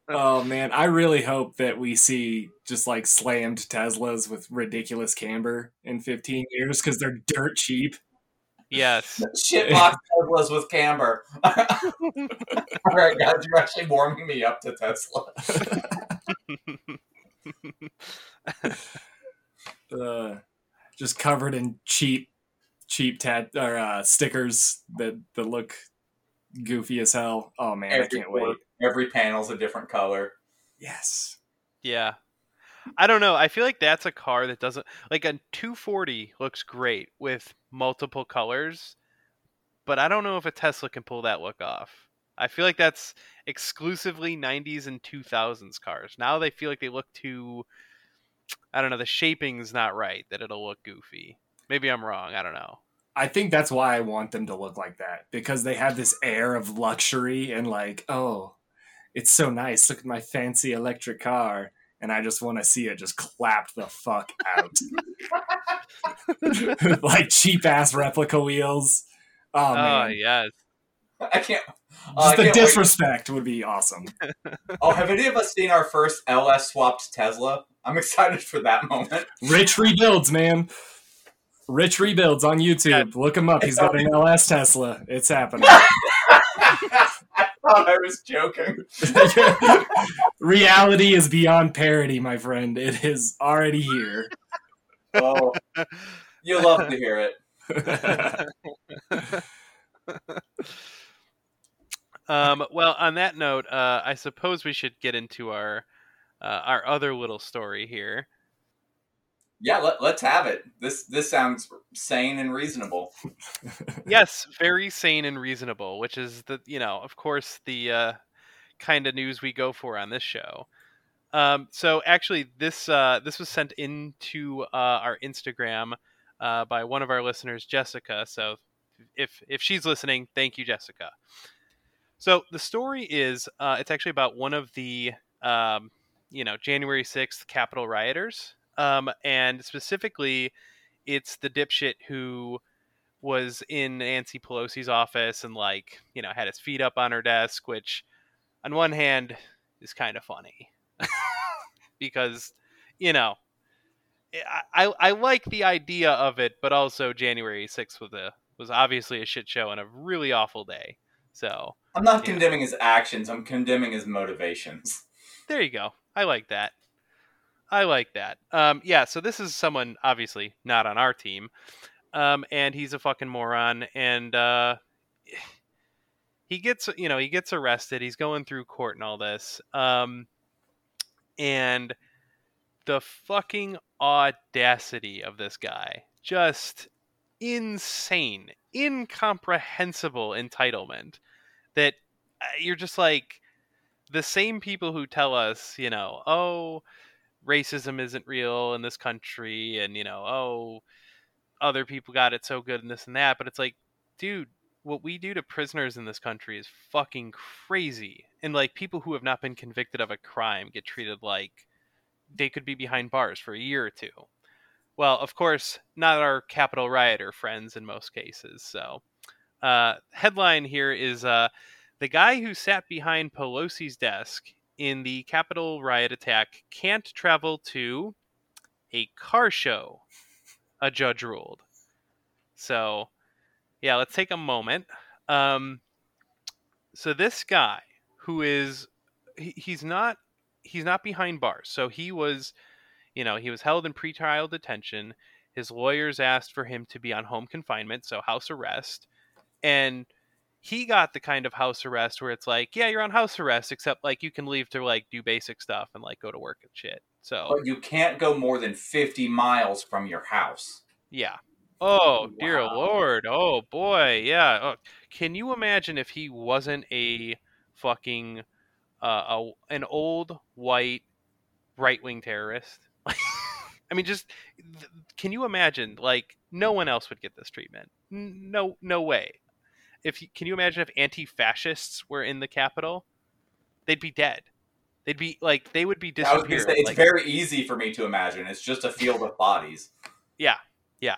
Oh man, I really hope that we see just like slammed Teslas with ridiculous camber in fifteen years because they're dirt cheap. Yes. Shitbox Teslas with camber. All right, guys, you're actually warming me up to Tesla. uh, just covered in cheap, cheap tat or uh, stickers that, that look goofy as hell. Oh man, every I can't wait. Every panel's a different color. Yes. Yeah. I don't know. I feel like that's a car that doesn't like a two forty looks great with multiple colors, but I don't know if a Tesla can pull that look off. I feel like that's exclusively nineties and two thousands cars. Now they feel like they look too, I don't know, the shaping's not right, that it'll look goofy. Maybe I'm wrong. I don't know. I think that's why I want them to look like that, because they have this air of luxury and like, oh, it's so nice. Look at my fancy electric car. And I just want to see it just clapped the fuck out. Like cheap ass replica wheels. Oh, man. Oh, yes. I can't. Uh, just I the can't disrespect wait. Would be awesome. Oh, have any of us seen our first L S swapped Tesla? I'm excited for that moment. Rich Rebuilds, man. Rich Rebuilds on YouTube. Yeah. Look him up. He's got an L S Tesla. It's happening. I thought I was joking. Reality is beyond parody, my friend. It is already here. Oh, you love to hear it. um, well, on that note, uh, I suppose we should get into our uh, our other little story here. Yeah, let, let's have it. This this sounds sane and reasonable. Yes, very sane and reasonable, which is the you know, of course, the uh, kind of news we go for on this show. Um, so actually, this uh, this was sent into uh, our Instagram uh, by one of our listeners, Jessica. So if if she's listening, thank you, Jessica. So the story is uh, it's actually about one of the um, you know January sixth Capitol rioters. Um, and specifically, it's the dipshit who was in Nancy Pelosi's office and, like, you know, had his feet up on her desk, which on one hand is kind of funny because, you know, I, I I like the idea of it, but also January sixth was a was obviously a shit show and a really awful day. So I'm not condemning know. his actions. I'm condemning his motivations. There you go. I like that. I like that. Um, yeah, so this is someone, obviously, not on our team. Um, and he's a fucking moron. And uh, he gets, you know, he gets arrested. He's going through court and all this. Um, and the fucking audacity of this guy. Just insane, incomprehensible entitlement. That you're just like, the same people who tell us, you know, oh, racism isn't real in this country and, you know, oh, other people got it so good and this and that. But it's like, dude, what we do to prisoners in this country is fucking crazy. And like people who have not been convicted of a crime get treated like they could be behind bars for a year or two. Well, of course, not our Capitol rioter friends in most cases. So uh, headline here is uh, the guy who sat behind Pelosi's desk in the Capitol riot attack can't travel to a car show, a judge ruled. So, yeah, let's take a moment. Um, so this guy who is, he, he's not, he's not behind bars. So he was, you know, he was held in pretrial detention. His lawyers asked for him to be on home confinement, so house arrest. And he got the kind of house arrest where it's like, yeah, you're on house arrest, except like you can leave to like do basic stuff and like go to work and shit. So but you can't go more than fifty miles from your house. Yeah. Oh, wow. Dear Lord. Oh, boy. Yeah. Oh. Can you imagine if he wasn't a fucking uh, a, an old white right-wing terrorist? I mean, just th- can you imagine? Like, no one else would get this treatment. No, no way. If you, can you imagine if anti-fascists were in the Capitol? They'd be dead. They'd be like they would be disappeared. I was gonna say, it's like, very easy for me to imagine. It's just a field of bodies. Yeah, yeah.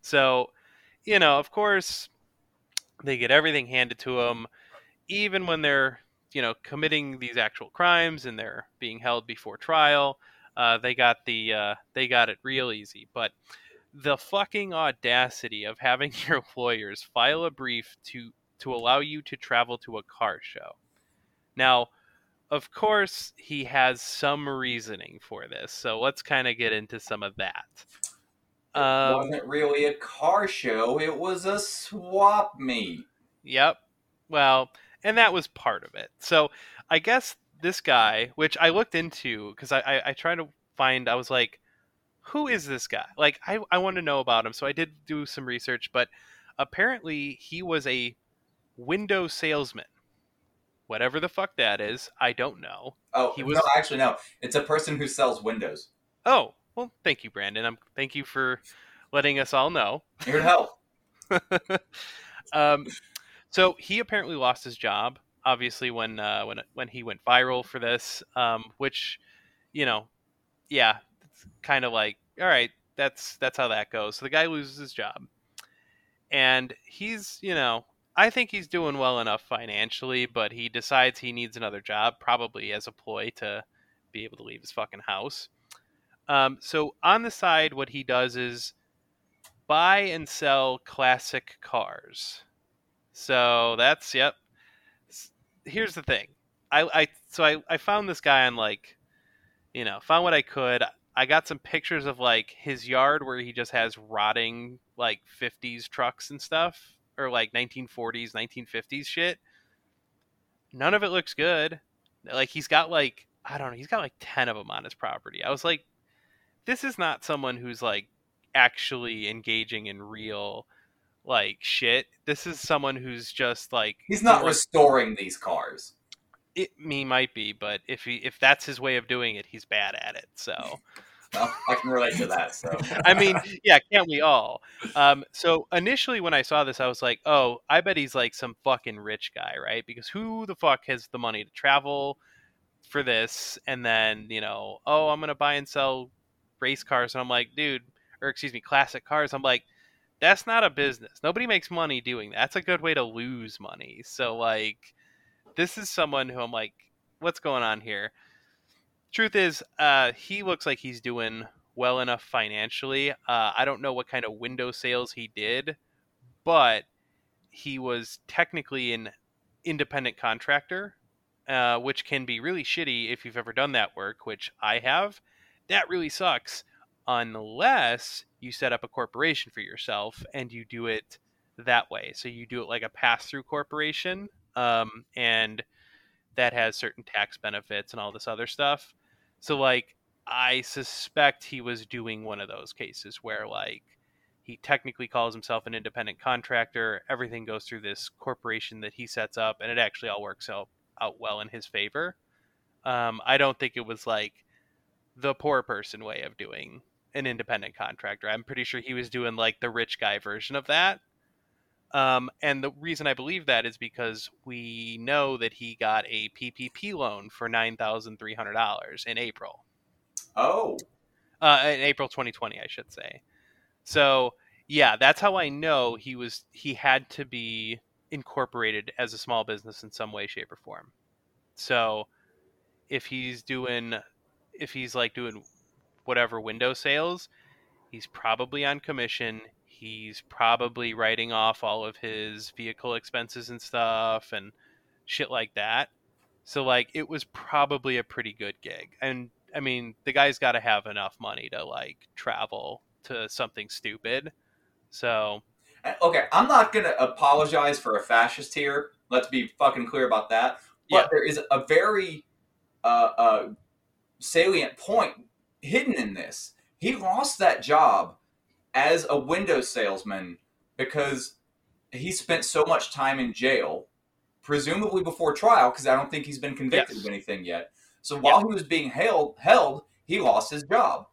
So, you know, of course, they get everything handed to them, even when they're, you know, committing these actual crimes and they're being held before trial. Uh, they got the uh, they got it real easy, but the fucking audacity of having your lawyers file a brief to to allow you to travel to a car show. Now, of course, he has some reasoning for this, so let's kind of get into some of that. It um, wasn't really a car show; it was a swap meet. Yep. Well, and that was part of it. So I guess. This guy, which I looked into because I, I, I tried to find, I was like, who is this guy? Like, I, I want to know about him. So I did do some research, but apparently he was a window salesman. Whatever the fuck that is, I don't know. Oh, he was... no, actually, no. It's a person who sells windows. Oh, well, thank you, Brandon. I'm, thank you for letting us all know. Here to help. um, so he apparently lost his job. Obviously, when uh, when when he went viral for this, um, which, you know, yeah, it's kind of like, all right, that's that's how that goes. So the guy loses his job, and he's, you know, I think he's doing well enough financially, but he decides he needs another job, probably as a ploy to be able to leave his fucking house. Um, so on the side, what he does is buy and sell classic cars. So that's yep. Here's the thing. I, I so I, I found this guy on like, you know, found what I could. I got some pictures of like his yard where he just has rotting like fifties trucks and stuff, or like nineteen forties, nineteen fifties shit. None of it looks good. Like he's got like, I don't know, he's got like ten of them on his property. I was like, this is not someone who's like actually engaging in real like shit. This is someone who's just like, he's not restoring these cars. It me might be, but if he if that's his way of doing it, he's bad at it. So well, I can relate to that. So I mean, yeah, can't we all? Um, so initially when I saw this, I was like, oh, I bet he's like some fucking rich guy, right? Because who the fuck has the money to travel for this? And then, you know, oh, I'm gonna buy and sell race cars, and I'm like, dude, or excuse me, classic cars. I'm like, that's not a business. Nobody makes money doing that. That's a good way to lose money. So, like, this is someone who I'm like, what's going on here? Truth is, uh, he looks like he's doing well enough financially. Uh, I don't know what kind of window sales he did, but he was technically an independent contractor, uh, which can be really shitty if you've ever done that work, which I have. That really sucks. Unless you set up a corporation for yourself and you do it that way. So you do it like a pass-through corporation, um, and that has certain tax benefits and all this other stuff. So, like, I suspect he was doing one of those cases where, like, he technically calls himself an independent contractor. Everything goes through this corporation that he sets up, and it actually all works out, out well in his favor. Um, I don't think it was, like, the poor person way of doing an independent contractor. I'm pretty sure he was doing like the rich guy version of that. Um, and the reason I believe that is because we know that he got a P P P loan for nine thousand three hundred dollars in April. Oh, uh, in April, twenty twenty, I should say. So yeah, that's how I know he was, he had to be incorporated as a small business in some way, shape or form. So if he's doing, if he's like doing whatever window sales, he's probably on commission. He's probably writing off all of his vehicle expenses and stuff and shit like that. So, like, it was probably a pretty good gig. And, I mean, the guy's got to have enough money to, like, travel to something stupid. So... Okay, I'm not going to apologize for a fascist here. Let's be fucking clear about that. But yeah. There is a very uh, uh, salient point hidden in this. He lost that job as a window salesman because he spent so much time in jail, presumably before trial, because I don't think he's been convicted yes. of anything yet. So while yeah. he was being held, held, he lost his job.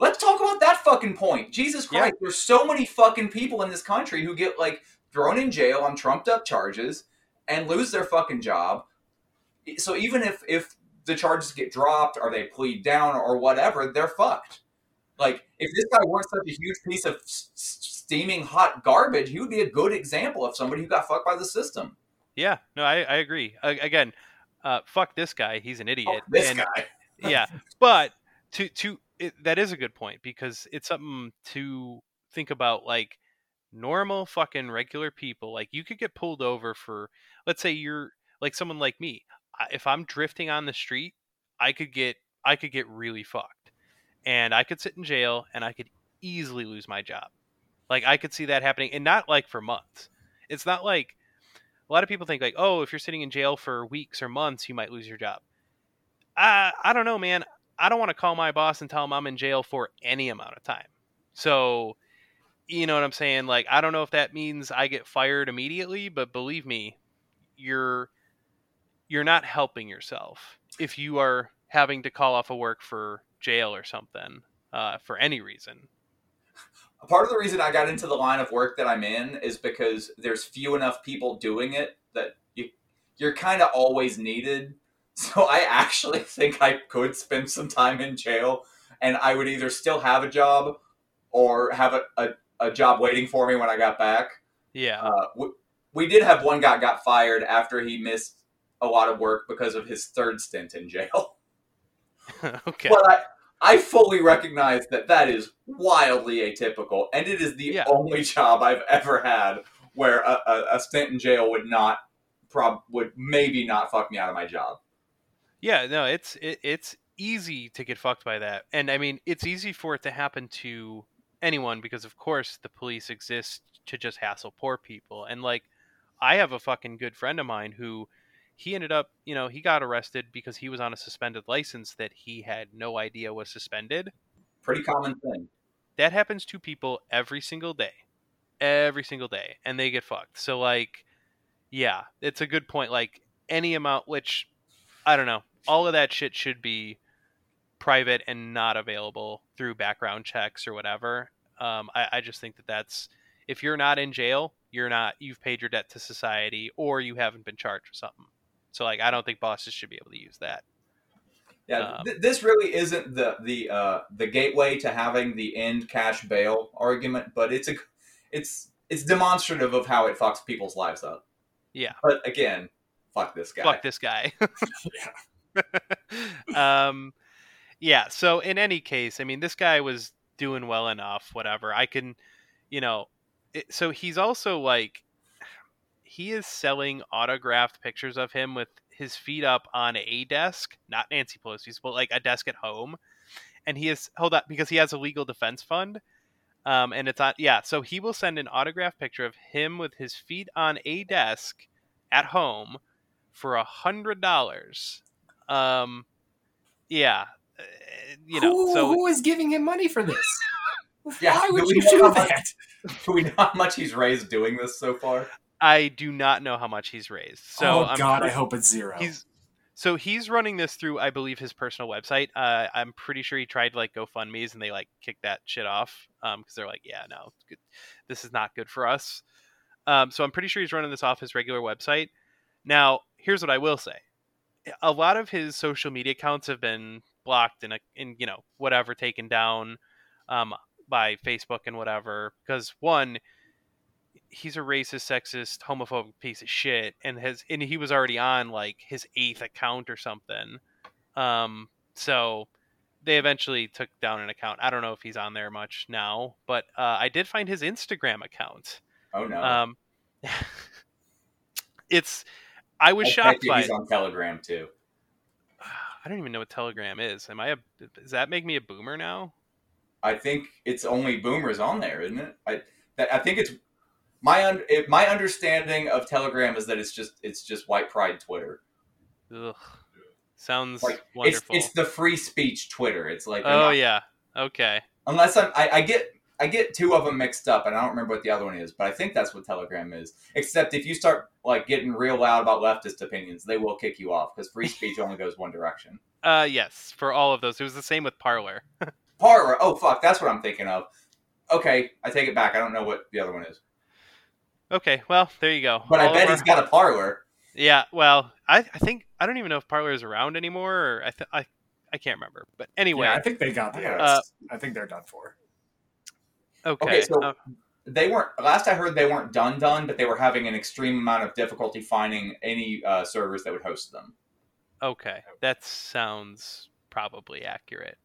Let's talk about that fucking point. Jesus Christ, yeah. There's so many fucking people in this country who get, like, thrown in jail on trumped up charges and lose their fucking job. So even if, if the charges get dropped or they plead down or whatever, they're fucked. Like, if this guy weren't such a huge piece of s- steaming hot garbage, he would be a good example of somebody who got fucked by the system. Yeah, no, I, I agree. I, again, uh, fuck this guy. He's an idiot. Oh, this and, guy. yeah, but to... to It, that is a good point, because it's something to think about, like, normal fucking regular people. Like, you could get pulled over for, let's say you're like someone like me. I, if I'm drifting on the street, I could get, I could get really fucked, and I could sit in jail and I could easily lose my job. Like, I could see that happening, and not like for months. It's not like a lot of people think, like, oh, if you're sitting in jail for weeks or months, you might lose your job. I, I don't know, man. I don't want to call my boss and tell him I'm in jail for any amount of time. So, you know what I'm saying? Like, I don't know if that means I get fired immediately, but believe me, you're, you're not helping yourself if you are having to call off of work for jail or something, uh, for any reason. Part of the reason I got into the line of work that I'm in is because there's few enough people doing it that you, you're kind of always needed. So I actually think I could spend some time in jail, and I would either still have a job or have a, a, a job waiting for me when I got back. Yeah. Uh, we, we did have one guy got fired after he missed a lot of work because of his third stint in jail. Okay. But I, I fully recognize that that is wildly atypical, and it is the yeah. only job I've ever had where a, a, a stint in jail would not prob would maybe not fuck me out of my job. Yeah, no, it's it, it's easy to get fucked by that. And I mean, it's easy for it to happen to anyone because, of course, the police exist to just hassle poor people. And, like, I have a fucking good friend of mine who he ended up, you know, he got arrested because he was on a suspended license that he had no idea was suspended. Pretty common thing. That happens to people every single day, every single day, and they get fucked. So, like, yeah, it's a good point. Like, any amount, which, I don't know. All of that shit should be private and not available through background checks or whatever. Um, I, I just think that that's, if you're not in jail, you're not, you've paid your debt to society, or you haven't been charged with something. So, like, I don't think bosses should be able to use that. Yeah. Um, th- this really isn't the, the, uh, the gateway to having the end cash bail argument, but it's a, it's, it's demonstrative of how it fucks people's lives up. Yeah. But again, fuck this guy. Fuck this guy. yeah. um, yeah. So in any case, I mean, this guy was doing well enough, whatever. I can, you know, it, so he's also, like, he is selling autographed pictures of him with his feet up on a desk, not Nancy Pelosi's, but like a desk at home. And he is held up because he has a legal defense fund. Um, and it's on. Yeah. So he will send an autographed picture of him with his feet on a desk at home for a hundred dollars. Um, yeah. Uh, you know, who, so who is giving him money for this? yeah, Why would do you do that? Much, do we know how much he's raised doing this so far? I do not know how much he's raised. So, oh God, I'm, I hope it's zero. He's, so he's running this through, I believe, his personal website. Uh, I'm pretty sure he tried, like, GoFundMe's, and they, like, kicked that shit off. Um, cause they're like, yeah, no, this is not good for us. Um, so I'm pretty sure he's running this off his regular website. Now, here's what I will say. A lot of his social media accounts have been blocked and, and you know, whatever, taken down um, by Facebook and whatever. Because, one, he's a racist, sexist, homophobic piece of shit. And has and he was already on, like, his eighth account or something. Um, so, they eventually took down an account. I don't know if he's on there much now, but uh, I did find his Instagram account. Oh no! Um, it's I was I shocked by. He's it. on Telegram too. I don't even know what Telegram is. Am I a? Does that make me a boomer now? I think it's only boomers on there, isn't it? I that, I think it's my un, it, my understanding of Telegram is that it's just it's just white pride Twitter. Ugh. Sounds like, wonderful. It's, it's the free speech Twitter. It's like oh not, yeah, okay. Unless I'm, I I get I get two of them mixed up, and I don't remember what the other one is, but I think that's what Telegram is. Except if you start like getting real loud about leftist opinions, they will kick you off because free speech only goes one direction. Uh yes, for all of those, it was the same with Parler. Parler. Oh fuck, that's what I'm thinking of. Okay, I take it back. I don't know what the other one is. Okay, well there you go. But all I bet our... he's got a Parler. Yeah, well, I, I think I don't even know if Parler is around anymore. Or I th- I I can't remember. But anyway, yeah, I think they got the uh, I think they're done for. Okay, okay so uh, they weren't. Last I heard, they weren't done done, but they were having an extreme amount of difficulty finding any uh, servers that would host them. Okay, that sounds probably accurate.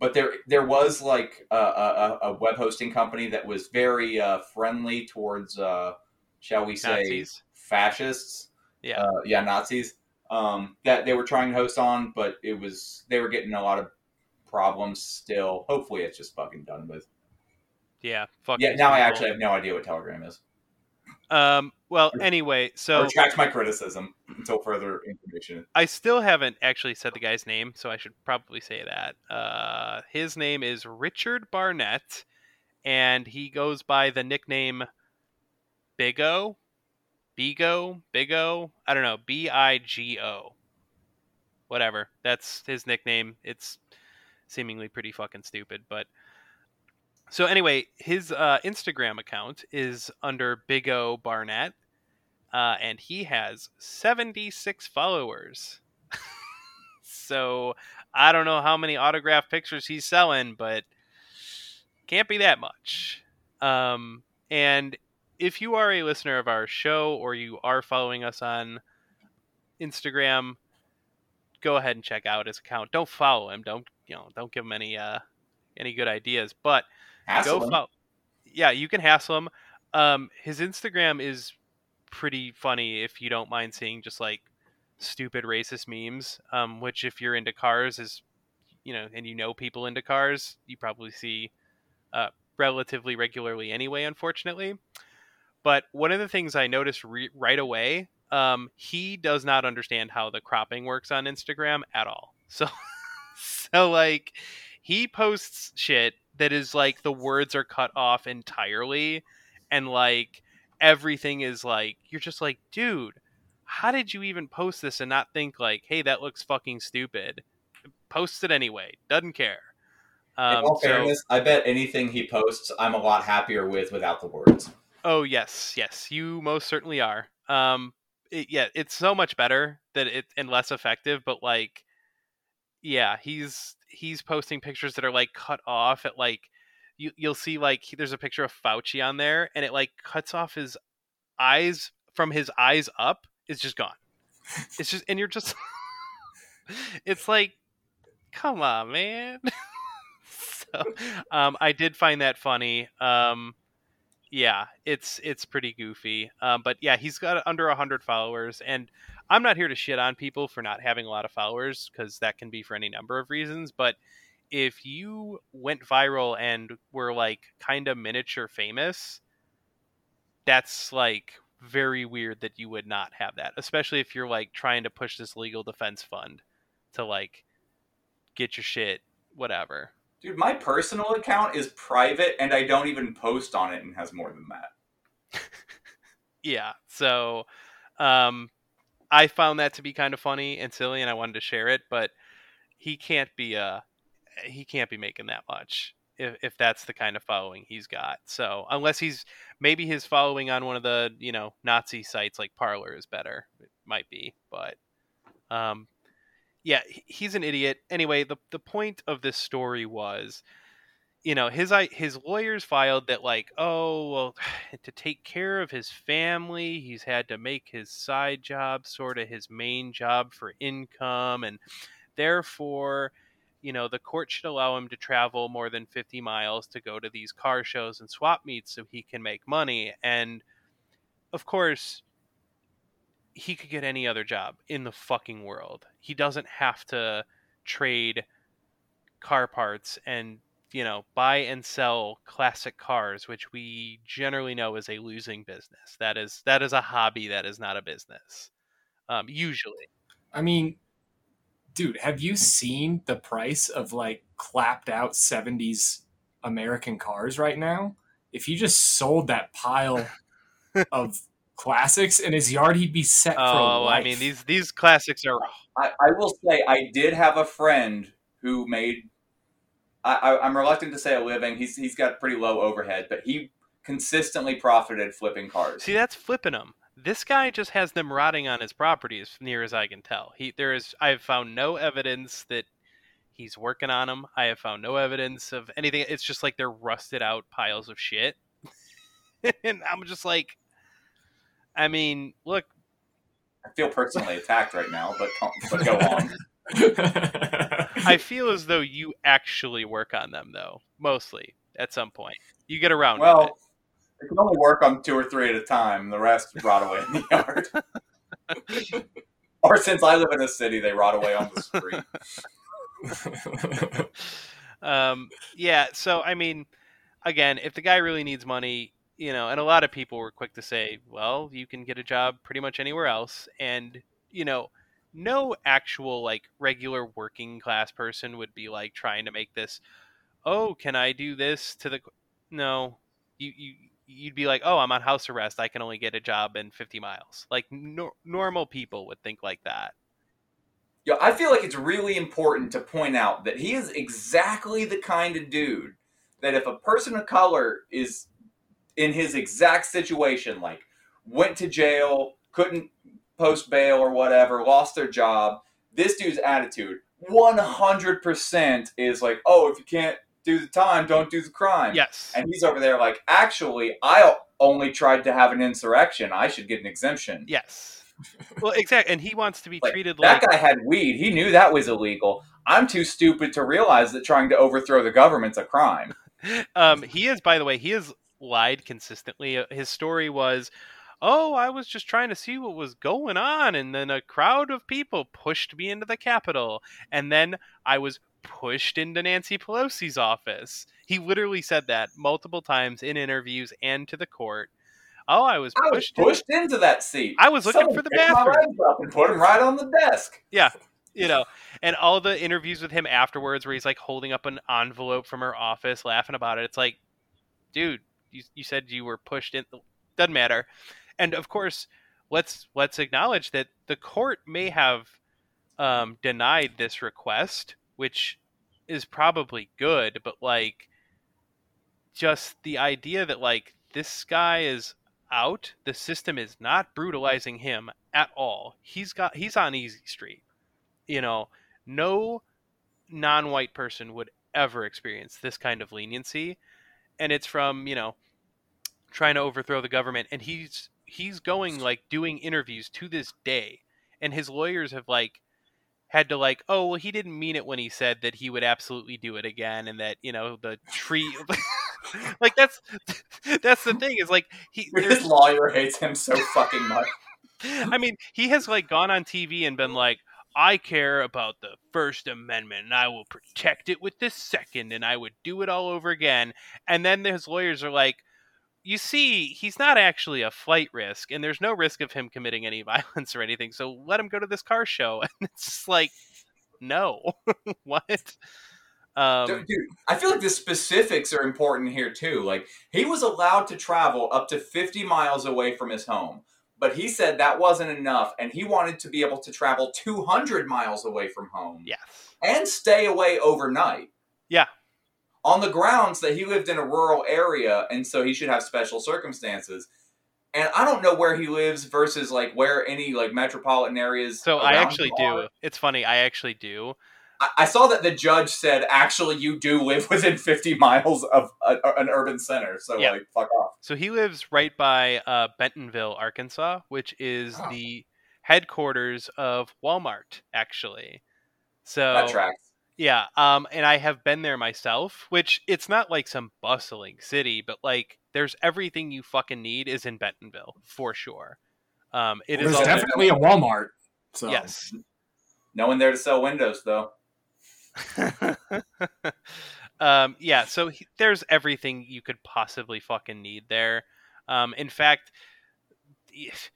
But there there was like a, a, a web hosting company that was very uh, friendly towards, uh, shall we say, Nazis. Fascists. Yeah, uh, yeah, Nazis um, that they were trying to host on, but it was they were getting a lot of problems still. Hopefully, it's just fucking done with. Yeah, fuck. Yeah, now people. I actually have no idea what Telegram is. Um. Well, anyway, so I retract my criticism until further information. I still haven't actually said the guy's name, so I should probably say that. Uh, his name is Richard Barnett, and he goes by the nickname Big O. Bigo, Big O, I don't know, B I G O, whatever. That's his nickname. It's seemingly pretty fucking stupid, but so anyway, his uh, Instagram account is under Big O Barnett, uh, and he has seventy-six followers. So I don't know how many autographed pictures he's selling, but can't be that much. Um, and if you are a listener of our show or you are following us on Instagram, go ahead and check out his account. Don't follow him. Don't, you know, don't give him any, uh, any good ideas, but hassle go follow. Yeah, you can hassle him. Um, his Instagram is pretty funny if you don't mind seeing just like stupid racist memes, um, which if you're into cars is, you know, and you know, people into cars, you probably see, uh, relatively regularly anyway, unfortunately. But one of the things I noticed re- right away, um, he does not understand how the cropping works on Instagram at all. So, so like, he posts shit that is like the words are cut off entirely, and like everything is like you're just like, dude, how did you even post this and not think like, hey, that looks fucking stupid? Post it anyway. Doesn't care. Um, In all fairness, so, I bet anything he posts, I'm a lot happier with without the words. Oh, yes, yes, you most certainly are. Um, it, yeah, it's so much better that it and less effective. But like, yeah, he's he's posting pictures that are like cut off at like you you'll see like there's a picture of Fauci on there, and it like cuts off his eyes from his eyes up. It's just gone. It's just and you're just. It's like, come on, man. So, um, I did find that funny. Um. Yeah, it's it's pretty goofy. Um, but yeah, he's got under one hundred followers. And I'm not here to shit on people for not having a lot of followers, because that can be for any number of reasons. But if you went viral and were like kind of miniature famous, that's like very weird that you would not have that, especially if you're like trying to push this legal defense fund to like get your shit, whatever. Dude, my personal account is private, and I don't even post on it, and has more than that. Yeah, so um, I found that to be kind of funny and silly, and I wanted to share it. But he can't be uh, he can't be making that much if if that's the kind of following he's got. So unless he's maybe his following on one of the you know Nazi sites like Parler is better, it might be, but. Um, Yeah, he's an idiot. Anyway, the, the point of this story was, you know, his his lawyers filed that like, oh, well, to take care of his family, he's had to make his side job sort of his main job for income. And therefore, you know, the court should allow him to travel more than fifty miles to go to these car shows and swap meets so he can make money. And of course, he could get any other job in the fucking world. He doesn't have to trade car parts and, you know, buy and sell classic cars, which we generally know is a losing business. That is, that is a hobby. That is not a business. Um, usually. I mean, dude, have you seen the price of like clapped out seventies American cars right now? If you just sold that pile of classics in his yard, he'd be set for oh, life. I mean, these, these classics are... I, I will say I did have a friend who made... I, I'm reluctant to say a living. He's he's got pretty low overhead, but he consistently profited flipping cars. See, that's flipping them. This guy just has them rotting on his property, as near as I can tell. He there is I've found no evidence that he's working on them. I have found no evidence of anything. It's just like they're rusted out piles of shit. And I'm just like, I mean, look. I feel personally attacked right now, but, but go on. I feel as though you actually work on them, though, mostly at some point. You get around. Well, with it. I can only work on two or three at a time. The rest rot away in the yard. Or since I live in a city, they rot away on the street. um, yeah. So, I mean, again, if the guy really needs money, you know, and a lot of people were quick to say, well, you can get a job pretty much anywhere else. And, you know, no actual like regular working class person would be like trying to make this, oh, can I do this to the, no, you, you, you'd be like, oh, I'm on house arrest. I can only get a job in fifty miles. Like no- normal people would think like that. Yeah. I feel like it's really important to point out that he is exactly the kind of dude that if a person of color is in his exact situation, like went to jail, couldn't post bail or whatever, lost their job, this dude's attitude one hundred percent is like, oh, if you can't do the time, don't do the crime. Yes. And he's over there like, actually, I only tried to have an insurrection. I should get an exemption. Yes. Well, exactly. And he wants to be like, treated like... That guy had weed. He knew that was illegal. I'm too stupid to realize that trying to overthrow the government's a crime. um, he is, by the way, he has lied consistently. His story was... Oh, I was just trying to see what was going on, and then a crowd of people pushed me into the Capitol, and then I was pushed into Nancy Pelosi's office. He literally said that multiple times in interviews and to the court. Oh, I was pushed, I was pushed in. into that seat. I was looking Someone for the bathroom. My up and put him right on the desk. Yeah, you know, and all the interviews with him afterwards where he's like holding up an envelope from her office, laughing about it. It's like, dude, you, you said you were pushed in. Doesn't matter. And of course, let's let's acknowledge that the court may have um, denied this request, which is probably good. But like, just the idea that like this guy is out, the system is not brutalizing him at all. He's got he's on easy street. You know, no non-white person would ever experience this kind of leniency, and it's from you know trying to overthrow the government, and he's. He's going like doing interviews to this day, and his lawyers have like had to like, oh, well, he didn't mean it when he said that he would absolutely do it again. And that, you know, the tree, like that's, that's the thing is like, he, his lawyer hates him so fucking much. I mean, he has like gone on T V and been like, I care about the First Amendment and I will protect it with the Second. And I would do it all over again. And then his lawyers are like, you see, he's not actually a flight risk, and there's no risk of him committing any violence or anything, so let him go to this car show. And it's just like, no. What? Um, Dude, I feel like the specifics are important here, too. Like, he was allowed to travel up to fifty miles away from his home, but he said that wasn't enough, and he wanted to be able to travel two hundred miles away from home. Yes. And stay away overnight. Yeah. On the grounds that he lived in a rural area, and so he should have special circumstances. And I don't know where he lives versus like where any like metropolitan areas. So I actually do. It's funny. I actually do. I, I saw that the judge said, actually, you do live within fifty miles of a, an urban center. So yeah. Like, fuck off. So he lives right by uh, Bentonville, Arkansas, which is oh. the headquarters of Walmart, actually. So that tracks. Yeah, um, and I have been there myself, which it's not like some bustling city, but like there's everything you fucking need is in Bentonville for sure. Um, it well, is there's definitely there. a Walmart. So. Yes. No one there to sell windows, though. um, yeah, so he, there's everything you could possibly fucking need there. Um, in fact, if,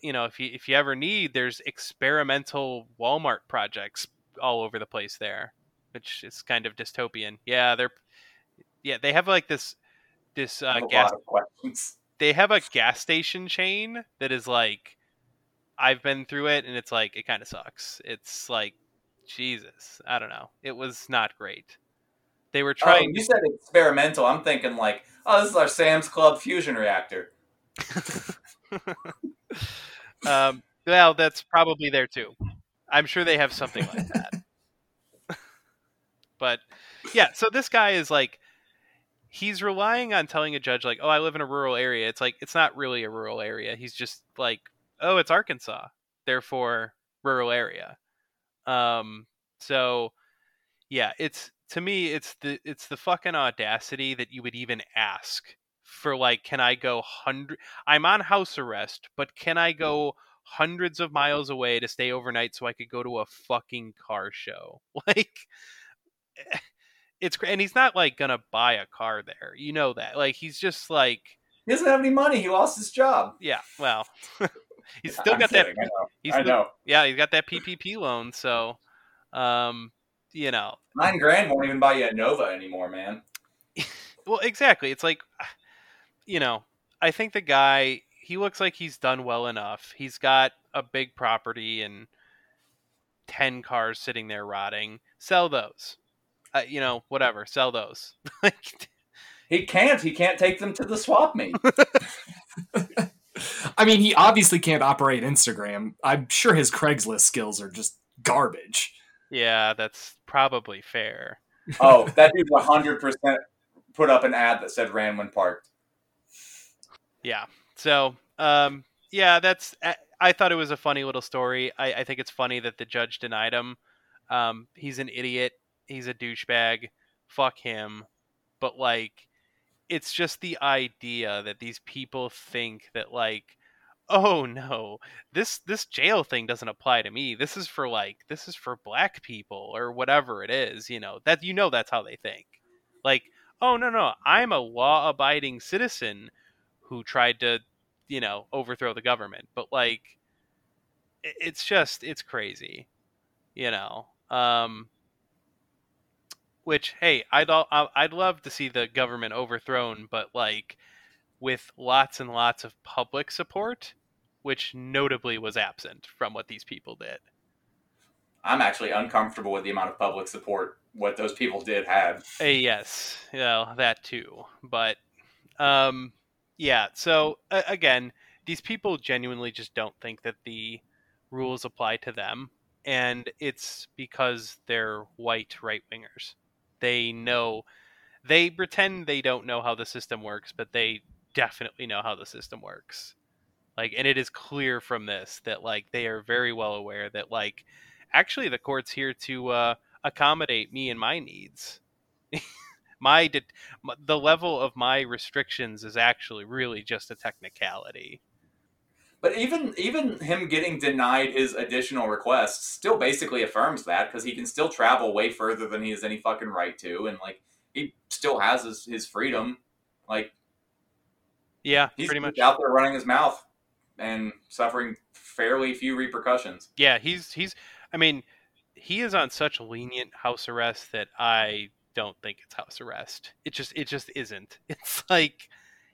you know, if you if you ever need, there's experimental Walmart projects all over the place there, which is kind of dystopian. Yeah, they're yeah they have like this this uh, gas. They have a gas station chain that is like, I've been through it, and it's like it kind of sucks. It's like, Jesus, I don't know. It was not great. They were trying. Oh, you said experimental. I'm thinking like, oh, this is our Sam's Club fusion reactor. um, well, that's probably there too. I'm sure they have something like that. But yeah, so this guy is like, he's relying on telling a judge like, oh, I live in a rural area. It's like, it's not really a rural area. He's just like, oh, it's Arkansas, therefore rural area. Um, so yeah, it's, to me, it's the, it's the fucking audacity that you would even ask for, like, can I go hundred, I'm on house arrest, but can I go hundreds of miles away to stay overnight so I could go to a fucking car show? Like, it's, and he's not like gonna buy a car there. You know that, like, he's just like, he doesn't have any money. He lost his job. Yeah. Well, he's still I'm got kidding, that. I know. He's I still, know. Yeah. He's got that P P P loan. So, um, you know, nine grand won't even buy you a Nova anymore, man. Well, exactly. It's like, you know, I think the guy, he looks like he's done well enough. He's got a big property and ten cars sitting there rotting. Sell those, uh, you know, whatever. Sell those. He can't. He can't take them to the swap meet. I mean, he obviously can't operate Instagram. I'm sure his Craigslist skills are just garbage. Yeah, that's probably fair. Oh, that dude one hundred percent put up an ad that said ran when parked. Yeah. So, um, yeah, that's, I, I thought it was a funny little story. I, I think it's funny that the judge denied him. Um, he's an idiot. He's a douchebag. Fuck him. But like, it's just the idea that these people think that like, oh no, this, this jail thing doesn't apply to me. This is for like, this is for black people or whatever it is, you know, that, you know, that's how they think. Like, oh no, no, I'm a law abiding citizen who tried to, you know, overthrow the government. But like, it's just, it's crazy, you know? Um, Which, hey, I'd I'd love to see the government overthrown, but like with lots and lots of public support, which notably was absent from what these people did. I'm actually uncomfortable with the amount of public support what those people did have. Hey, yes, you know, that too. But um, yeah, so uh, again, these people genuinely just don't think that the rules apply to them, and it's because they're white right wingers. They know, they pretend they don't know how the system works, but they definitely know how the system works. Like, and it is clear from this that like, they are very well aware that like, actually the court's here to uh, accommodate me and my needs. my, de- my The level of my restrictions is actually really just a technicality. But even even him getting denied his additional requests still basically affirms that, because he can still travel way further than he has any fucking right to, and like he still has his, his freedom. Like, yeah, he's pretty much out there running his mouth and suffering fairly few repercussions. Yeah, he's he's. I mean, he is on such lenient house arrest that I don't think it's house arrest. It just it just isn't. It's like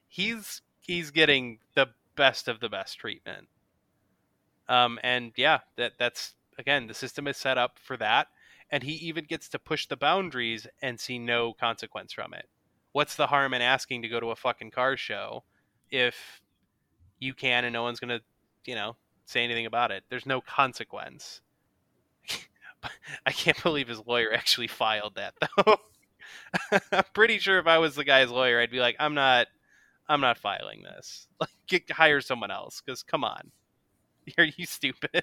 he's he's getting the best of the best treatment. Um, and yeah, that that's, again, the system is set up for that. And he even gets to push the boundaries and see no consequence from it. What's the harm in asking to go to a fucking car show if you can and no one's going to, you know, say anything about it? There's no consequence. I can't believe his lawyer actually filed that, though. I'm pretty sure if I was the guy's lawyer, I'd be like, I'm not I'm not filing this. Like, get, hire someone else. Because come on, are you stupid?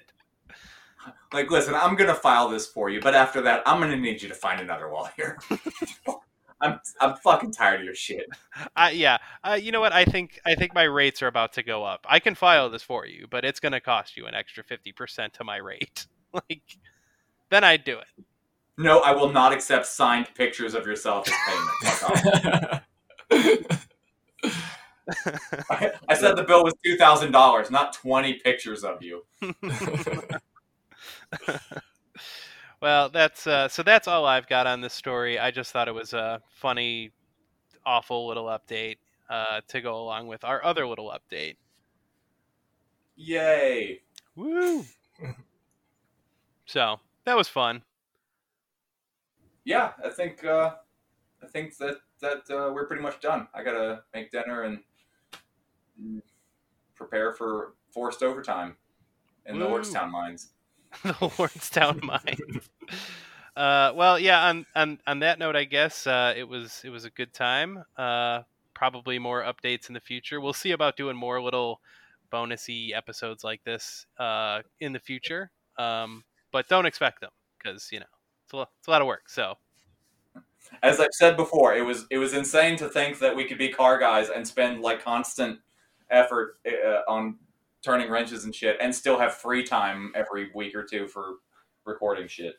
Like, listen, I'm going to file this for you, but after that, I'm going to need you to find another wall here. I'm I'm fucking tired of your shit. Uh, yeah. Uh, you know what? I think I think my rates are about to go up. I can file this for you, but it's going to cost you an extra fifty percent to my rate. Like, then I'd do it. No, I will not accept signed pictures of yourself as payment. I, I said the bill was two thousand dollars, not twenty pictures of you. Well, that's uh, so that's all I've got on this story. I just thought it was a funny, awful little update uh, to go along with our other little update. Yay! Woo! So that was fun. Yeah, I think uh, I think that that uh, we're pretty much done. I gotta make dinner and prepare for forced overtime in Woo. the Lordstown mines. The Lordstown mine. Uh, well, yeah. On, on on that note, I guess uh, it was it was a good time. Uh, probably more updates in the future. We'll see about doing more little bonusy episodes like this uh, in the future. Um, but don't expect them because you know it's a, lo- it's a lot of work. So, as I've said before, it was it was insane to think that we could be car guys and spend like constant effort uh, on. turning wrenches and shit, and still have free time every week or two for recording shit.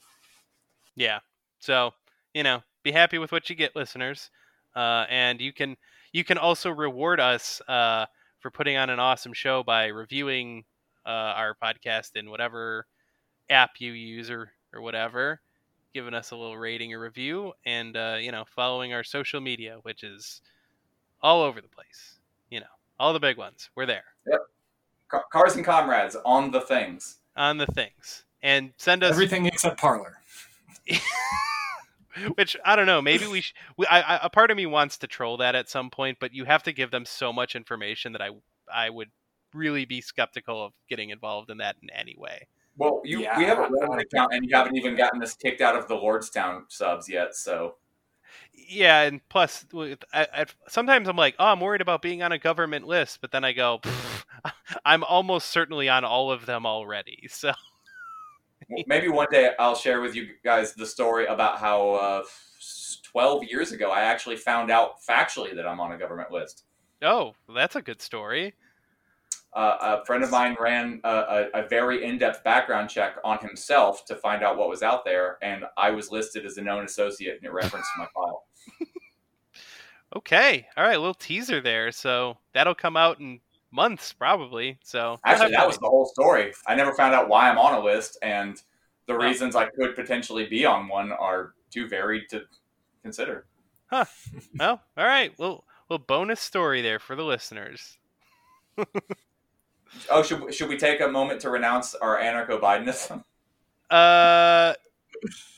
Yeah. So, you know, be happy with what you get, listeners. Uh, and you can you can also reward us uh, for putting on an awesome show by reviewing uh, our podcast in whatever app you use or, or whatever, giving us a little rating or review, and, uh, you know, following our social media, which is all over the place. You know, all the big ones. We're there. Yep. Cars and Comrades on the things. On the things. And send us... everything except Parler. Which, I don't know, maybe we... Sh- we I, I, a part of me wants to troll that at some point, but you have to give them so much information that I I would really be skeptical of getting involved in that in any way. Well, you yeah. we have a Reddit account, and you haven't even gotten us kicked out of the Lordstown subs yet, so... Yeah, and plus, I, I, sometimes I'm like, oh, I'm worried about being on a government list, but then I go... I'm almost certainly on all of them already. So well, maybe one day I'll share with you guys the story about how uh, twelve years ago I actually found out factually that I'm on a government list. Oh, that's a good story. Uh, a friend of mine ran a, a, a very in-depth background check on himself to find out what was out there, and I was listed as a known associate, and it referenced my file. Okay. All right. A little teaser there. So that'll come out in months probably. So actually that was the whole story. I never found out why I'm on a list, and the reasons I could potentially be on one are too varied to consider. Huh. Well, all right. Well, little bonus story there for the listeners. Oh, should should we take a moment to renounce our anarcho-Bidenism? Uh,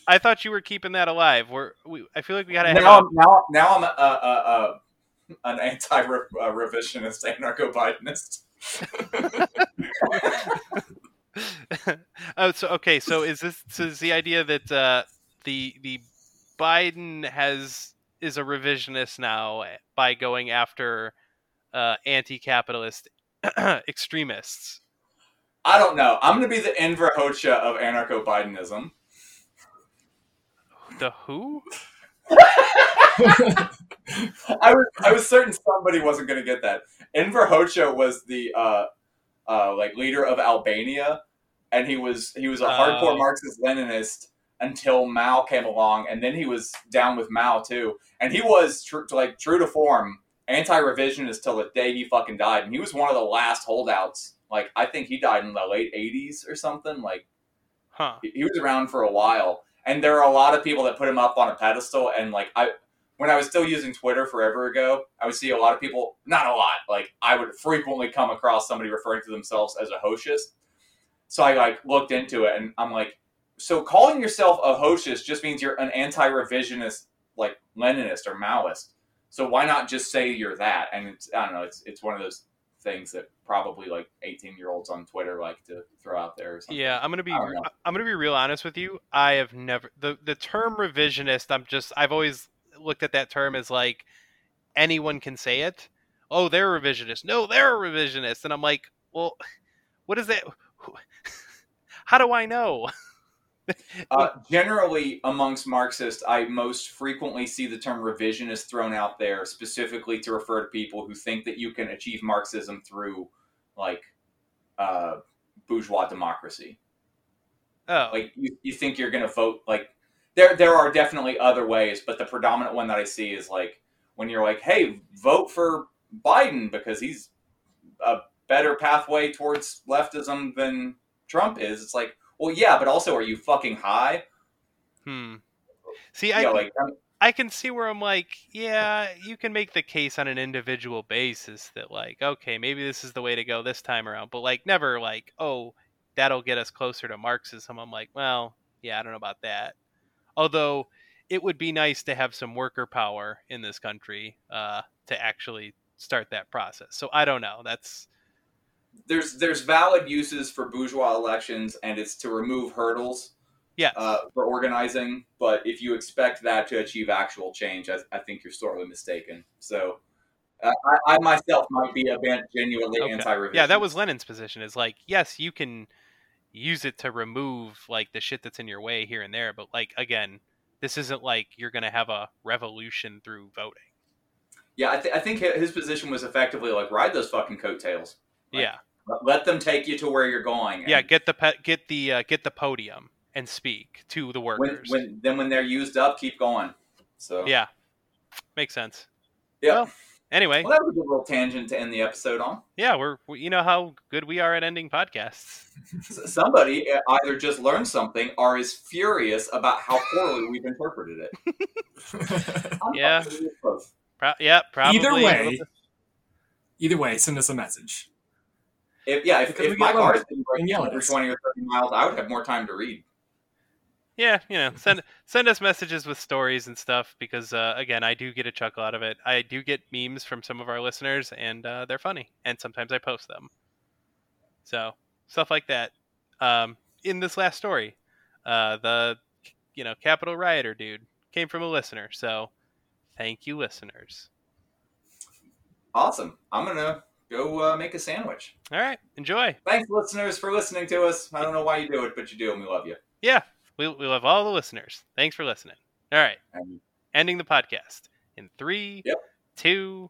I thought you were keeping that alive. We're we. I feel like we gotta. Now, have... now, now I'm a. Uh, uh, uh, an anti-revisionist anarcho-Bidenist. Oh, so okay. So is this so is the idea that uh, the the Biden has is a revisionist now by going after uh, anti-capitalist extremists? I don't know. I'm going to be the Enver Hoxha of anarcho-Bidenism. The who? I was I was certain somebody wasn't going to get that. Enver Hoxha was the uh, uh, like leader of Albania, and he was he was a uh, hardcore Marxist-Leninist until Mao came along, and then he was down with Mao too. And he was tr- like true to form anti-revisionist till the day he fucking died. And he was one of the last holdouts. Like I think he died in the late eighties or something. Like huh. he, he was around for a while. And there are a lot of people that put him up on a pedestal, and like I. When I was still using Twitter forever ago, I would see a lot of people, not a lot, like I would frequently come across somebody referring to themselves as a Hoxhist. So I like looked into it, and I'm like, so calling yourself a Hoxhist just means you're an anti-revisionist, like Leninist or Maoist. So why not just say you're that? And it's, I don't know, it's it's one of those things that probably like eighteen year olds on Twitter like to throw out there or something. Yeah, I'm gonna be I'm gonna be real honest with you. I have never the the term revisionist. I'm just I've always. looked at that term as like anyone can say it. Oh, they're a revisionist. No, they're a revisionist. And I'm like, well, what is that? How do I know? uh, generally, amongst Marxists, I most frequently see the term revisionist thrown out there specifically to refer to people who think that you can achieve Marxism through, like, uh, bourgeois democracy. Oh. Like, you, you think you're going to vote, like, there there are definitely other ways, but the predominant one that I see is, like, when you're like, hey, vote for Biden because he's a better pathway towards leftism than Trump is. It's like, well, yeah, but also, are you fucking high? Hmm. See, I, know, like, I can see where I'm like, yeah, you can make the case on an individual basis that, like, okay, maybe this is the way to go this time around, but, like, never like, oh, that'll get us closer to Marxism. I'm like, well, yeah, I don't know about that. Although it would be nice to have some worker power in this country uh, to actually start that process. So I don't know. That's there's there's valid uses for bourgeois elections, and it's to remove hurdles. Yes. uh, for organizing. But if you expect that to achieve actual change, I, I think you're sorely mistaken. So uh, I, I myself might be a genuinely okay. anti-revision. Yeah, that was Lenin's position. Is like, yes, you can use it to remove, like, the shit that's in your way here and there. But, like, again, this isn't like you're going to have a revolution through voting. Yeah, I, th- I think his position was effectively like, ride those fucking coattails. Like, yeah, let them take you to where you're going. And yeah, get the pe- get the uh, get the podium and speak to the workers. When, when, then when they're used up, keep going. So yeah, makes sense. Yeah. Well, anyway, well, that was a little tangent to end the episode on. Yeah, we're we, you know how good we are at ending podcasts. Somebody either just learned something or is furious about how poorly we've interpreted it. yeah. Pro- yeah, probably. Either way, either way, send us a message. If, yeah, if, if my car didn't break for twenty or thirty miles, I would have more time to read. Yeah, you know, send send us messages with stories and stuff because, uh, again, I do get a chuckle out of it. I do get memes from some of our listeners, and uh, they're funny, and sometimes I post them. So stuff like that. Um, in this last story, uh, the you know Capitol rioter dude came from a listener, so. Thank you, listeners. Awesome. I'm going to go uh, make a sandwich. All right. Enjoy. Thanks, listeners, for listening to us. I don't know why you do it, but you do, and we love you. Yeah. We we love all the listeners. Thanks for listening. All right. Um, Ending the podcast in three, yep. two.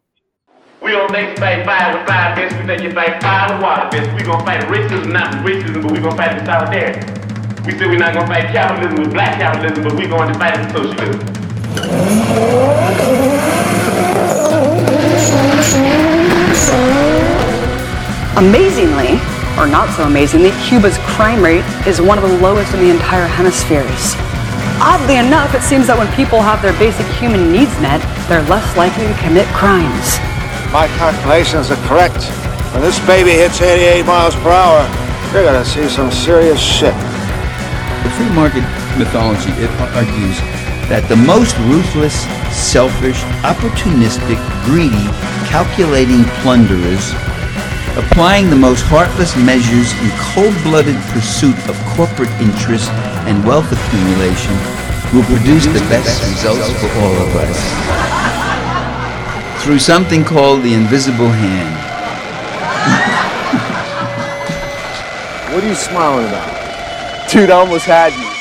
We don't think you fight fire with fire, bitch. We think you fight fire with water, bitch. We're going to fight racism, not racism, but we're going to fight with solidarity. We said we're not going to fight capitalism with black capitalism, but we're going to fight with socialism. Amazingly, or not so amazingly, Cuba's crime rate is one of the lowest in the entire hemispheres. Oddly enough, it seems that when people have their basic human needs met, they're less likely to commit crimes. My calculations are correct. When this baby hits eighty-eight miles per hour, you're gonna see some serious shit. The free market mythology, it argues that the most ruthless, selfish, opportunistic, greedy, calculating plunderers, applying the most heartless measures in cold-blooded pursuit of corporate interest and wealth accumulation, will produce the best results for all of us through something called the invisible hand. What are you smiling about? Dude, I almost had you.